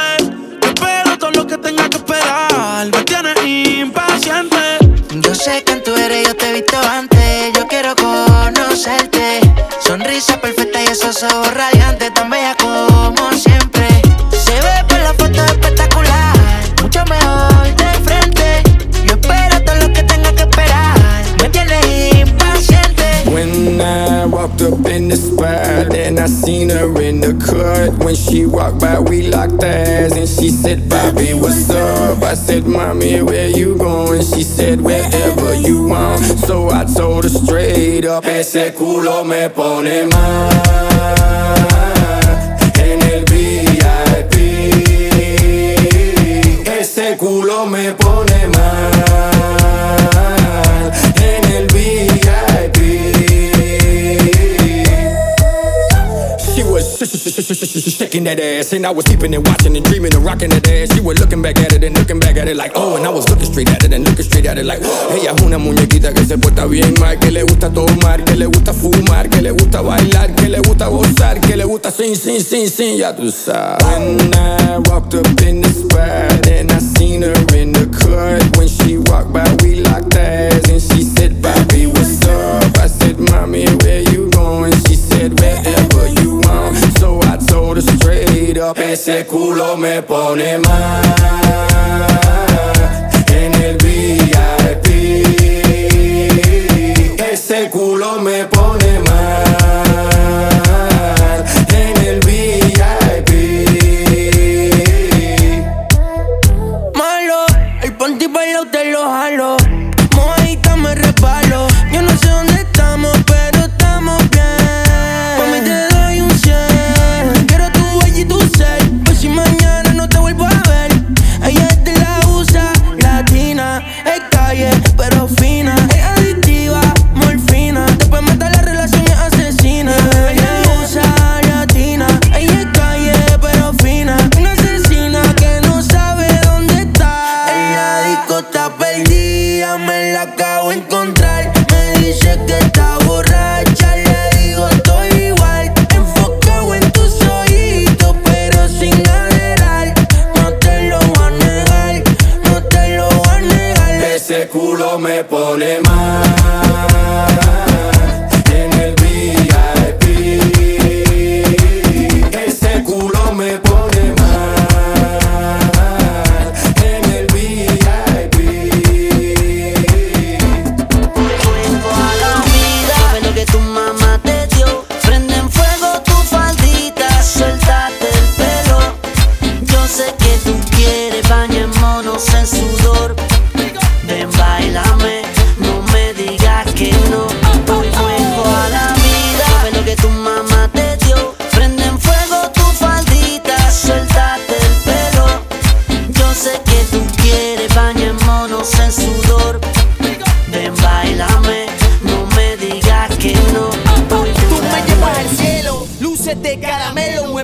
Yo espero todo lo que tenga que esperar, me tienes impaciente. Yo sé quién tú eres, yo te he visto antes, yo quiero conocerte. Sonrisa perfecta y esos ojos radiantes, tan bella como siempre. Se ve por la foto espectacular, mucho mejor de frente. Yo espero todo lo que tenga que esperar, me tienes impaciente. When I walked up in the spot and I seen her in the cut, when she walked by we locked eyes and she said, Bobby, what's up? I said, Mommy, where you going? She said, wherever you want. So I told her straight up, ese culo me pone mal en el V I P. Ese culo me pone mal en el V I P. She was shaking that ass, and I was keeping and watching and dreaming and rocking that ass. She was looking back at it and looking back at it like, oh, and I was looking straight at it and looking straight at it like, oh. Ella es una muñequita que se porta bien mal, que le gusta tomar, que le gusta fumar, que le gusta bailar, que le gusta gozar, que le gusta sin, sin, sin, sin, ya tú sabes. When I walked up in the spot and I seen her in the cut, when she walked by we locked eyes and she said, Bobby, what's up? I said, Mommy, where you going? She said, wherever you want. So I told her straight up, ese culo me pone mal en el V I P. Ese culo me pone mal en el V I P. Malo, el ponte y bailao te lo jalo. Mojadita me resbalo. Yo no sé dónde estamos, pero estamos bien. Mami, te doy un cien. Quiero tu huella y tu ser, hoy si mañana no te vuelvo a ver. acabo de encontrar. Me dice que está borracha, le digo estoy igual. Enfocado en tus ojitos, pero sin adherar. No te lo voy a negar, no te lo voy a negar. Ese culo me pone mal.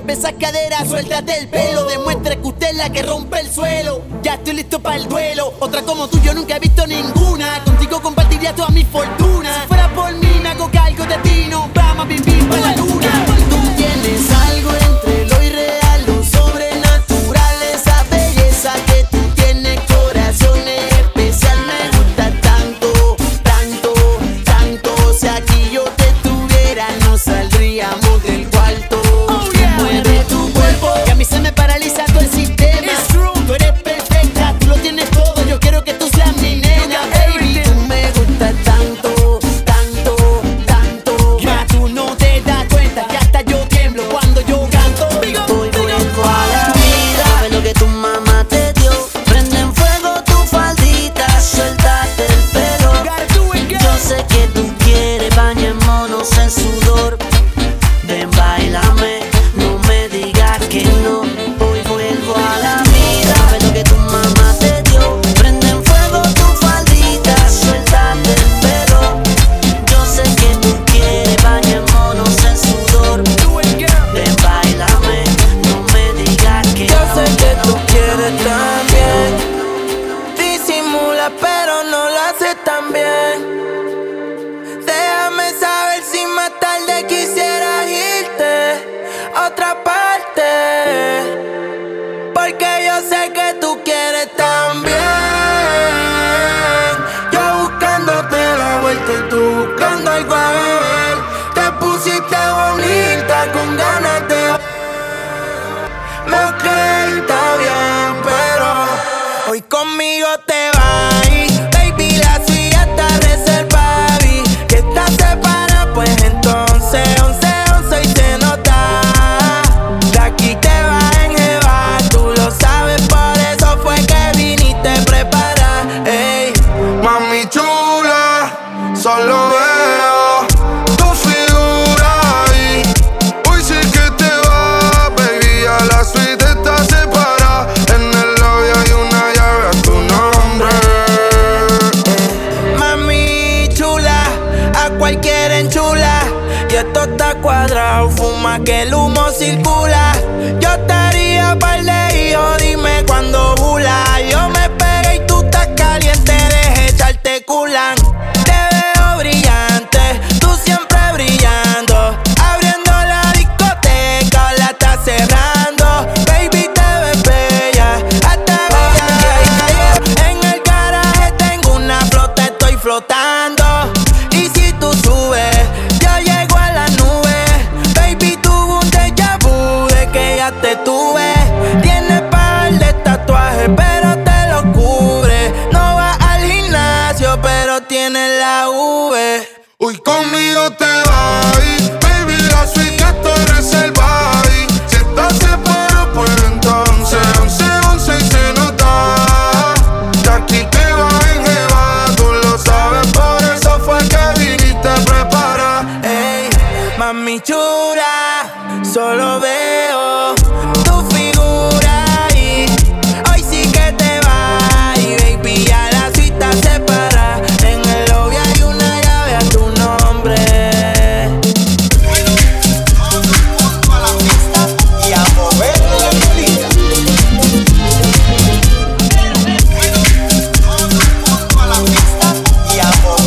Esa cadera, suéltate el pelo, demuestra que usted es la que rompe el suelo. Ya estoy listo para el duelo, otra como tú yo nunca he visto ninguna. Contigo compartiría toda mi fortuna. Si fuera por mí me hago cargo de ti, nos vamos a vivir para la luna. Tú tienes algo entre lo irreal, lo sobrenatural, esa belleza que tú tienes, corazón especial. Me gusta tanto, tanto, tanto. Si aquí yo te tuviera no saldríamos del cuarto. Y a mí se me paraliza todo el sistema. Tú eres perfecta, tú lo tienes todo. Yo quiero que tú seas mi nena, baby. Tú me gustas tanto, tanto, tanto. Que tú no te das cuenta que hasta yo tiemblo cuando yo canto. Estoy vuelto a la vida. Sabes lo que tu mamá te dio. Prende en fuego tu faldita, suéltate el pelo. Yo sé que tú quieres, bañémonos en sudor. Ven, bailame. Que el humo circula. Yo estaría pa'l de hijo, dime cuando bula. Yo me pegué y tú estás caliente, deje echarte culan. Te veo brillante, tú siempre brillando. Abriendo la discoteca, la estás cerrando. Baby, te ves bella, hasta bella. En el garaje tengo una flota, estoy flotando. Y si tú subes, yo llego a la nube. Te tuve, tienes par de tatuajes, pero te lo cubre. No vas al gimnasio, pero tienes la V. Uy, conmigo te vas, baby, la suite está reservada. Si estás separado, pues entonces once, once y se nota. De aquí te vas en jeva, tú lo sabes, por eso fue que viniste a preparar. Ey, mami chula, solo ve. Yeah, boy.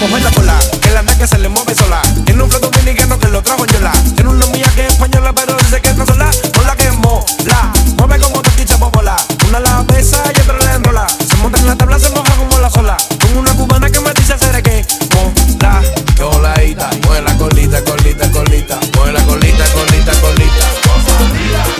como esta cola, que la nalga se le mueve sola. Tiene un flow dominicano que lo trajo en Yola. Tiene una mía que es española, pero dice que está sola. Mola que mola, mueve con otra chicha bobola. Una la besa y otra la enrola. Se monta en la tabla, se moja como la sola. Con una cubana que me dice hacer que mola. Que oladita, mueve la colita, colita, colita. Mueve la colita, colita, colita. Gozadita, gozadita.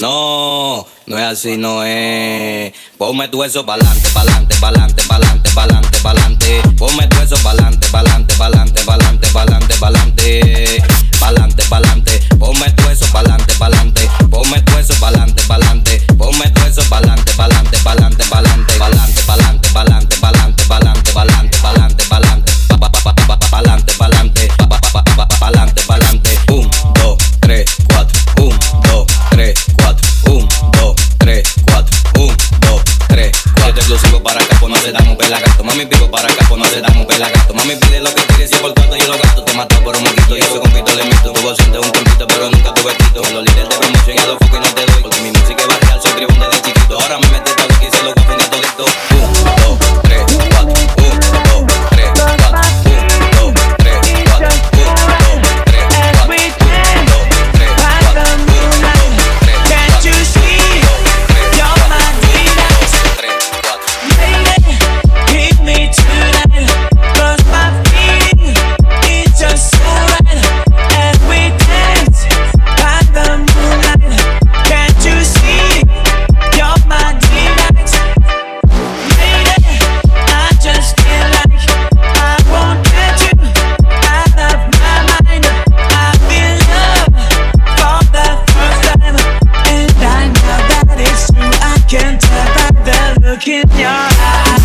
No, no es así, no es. Ponme tu eso pa'lante, pa'lante, pa'lante, pa'lante, pa'lante, pa'lante. Ponme tu eso pa'lante, pa'lante, pa'lante, pa'lante, pa'lante, pa'lante. Pa'lante, pa'lante. Ponme tu eso pa'lante, pa'lante. Ponme tu eso pa'lante, pa'lante. Ponme tu eso pa'lante, pa'lante, pa'lante, pa'lante, pa'lante, pa'lante, pa'lante, pa'lante, pa'lante, pa'lante, pa'lante, pa'lante, pa'lante, pa'lante, pa'lante, pa'lante. Un, dos, tres, cuatro. Un, dos, tres, cuatro. Un, dos, tres, cuatro. Un, dos, tres, cuatro. Yo te explosivo para acá, pues no te damos pela gasto. Mami, pico para acá, pues no te damos pela gasto. Mami, pide lo que quieres y por cuanto yo lo gasto. Te mato por un poquito, yo soy compito, le meto. Hubo siente un compito, pero nunca tuve quito. Los líderes de the look in your eyes.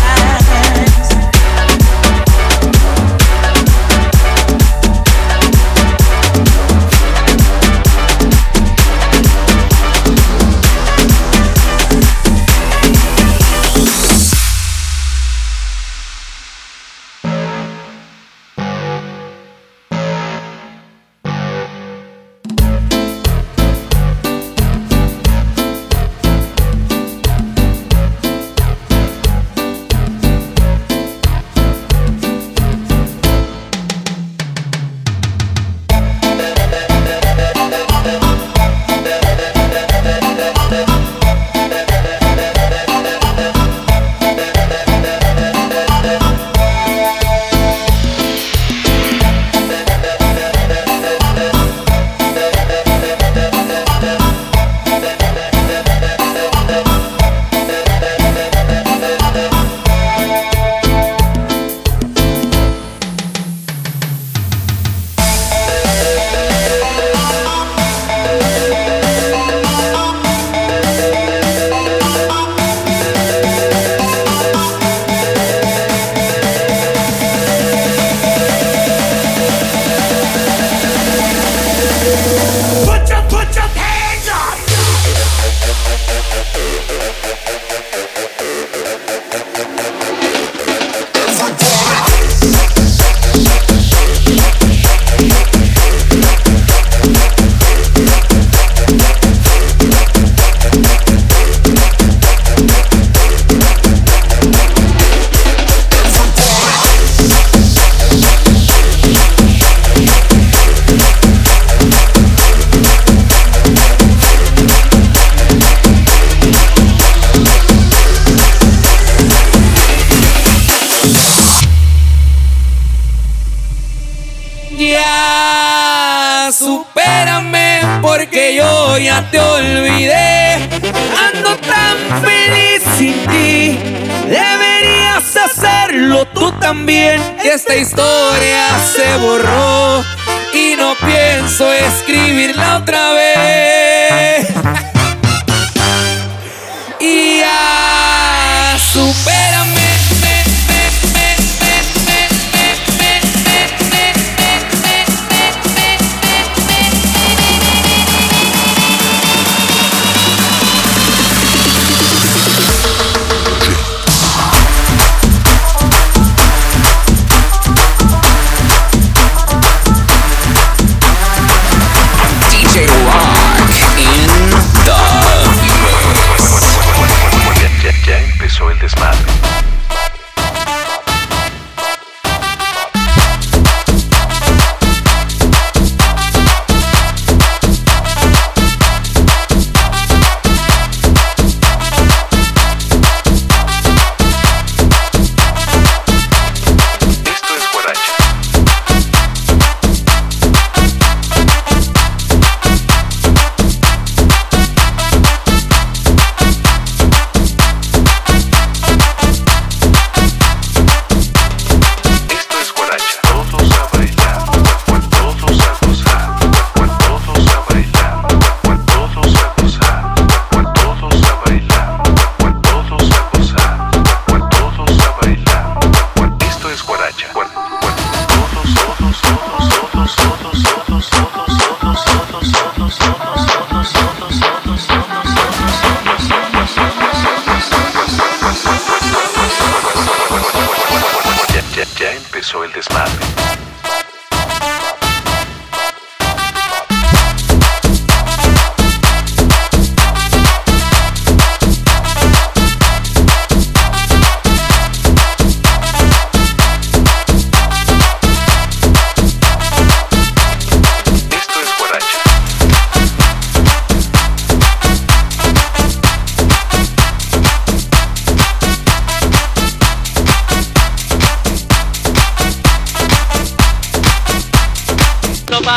Esta historia se borró y no pienso escribirla otra vez. Y ya, supérame.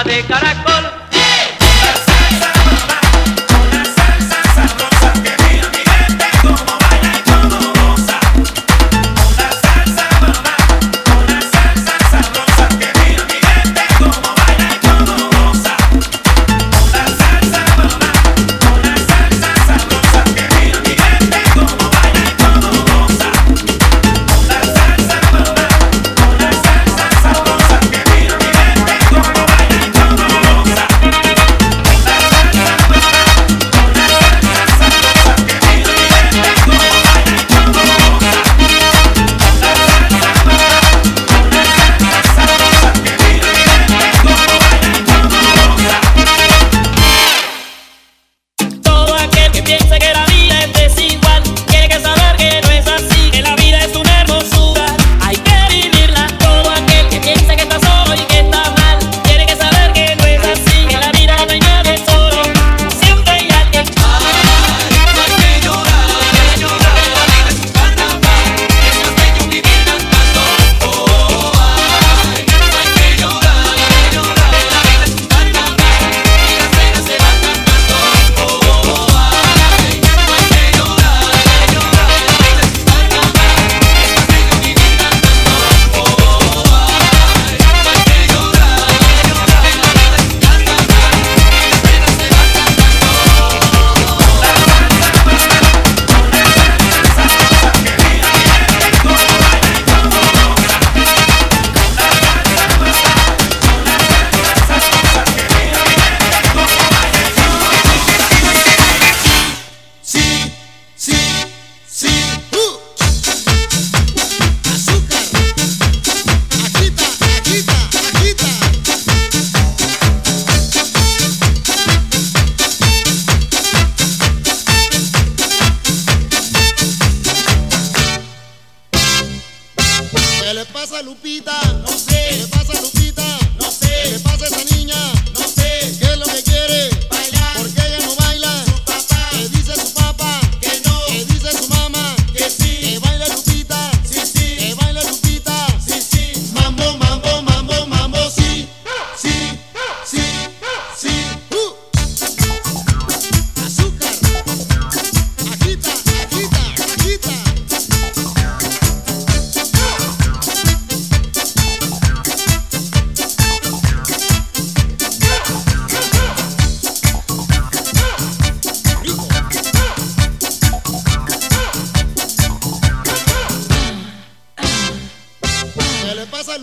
De caracol, hey. Una salsa sabrosa, una salsa sabrosa que mira mi gente como baila y como goza. Una salsa sabrosa, una salsa sabrosa que mira mi gente como baila y como goza. Una salsa sabrosa, una salsa sabrosa que mira mi gente como baila y como goza. ¿Qué le pasa a Lupita? No sé. ¿Qué le pasa a Lupita? No sé. ¿Qué le pasa a esa niña? No sé. ¿Qué es lo que quiere? Bailar. ¿Por qué ella no baila? Su papá. ¿Qué dice su papá? Que no. ¿Qué dice su mamá? Que sí. ¿Que baila Lupita? Sí, sí. ¿Que baila Lupita? Sí, sí. Mambo, mambo, mambo, mambo, sí. Sí, sí, sí. Uh. Azúcar. Agita, agita, agita. Lupita, no sé. ¿Qué le pasa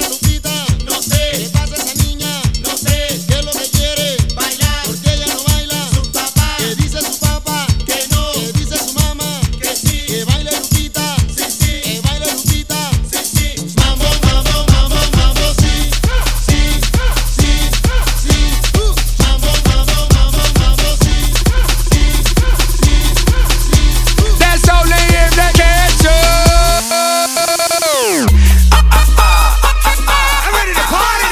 a Lupita? No sé. ¿Qué le pasa a esa niña? No sé. ¿Qué es lo que quiere? Bailar. ¿Por qué ella no baila? Su papá. ¿Qué dice su papá? Que no. ¿Qué dice su mamá? Que sí. ¿Que baila Lupita? Sí, sí. ¿Que baila Lupita? Sí, sí. Mambo, mambo, mambo, mambo, sí. Sí, sí, sí. Uh. Mambo, mambo, mambo, mambo, sí. Sí, sí, sí. Uh. That's all they in the kitchen. Party. We came to party.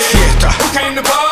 Fiesta. Who came to party?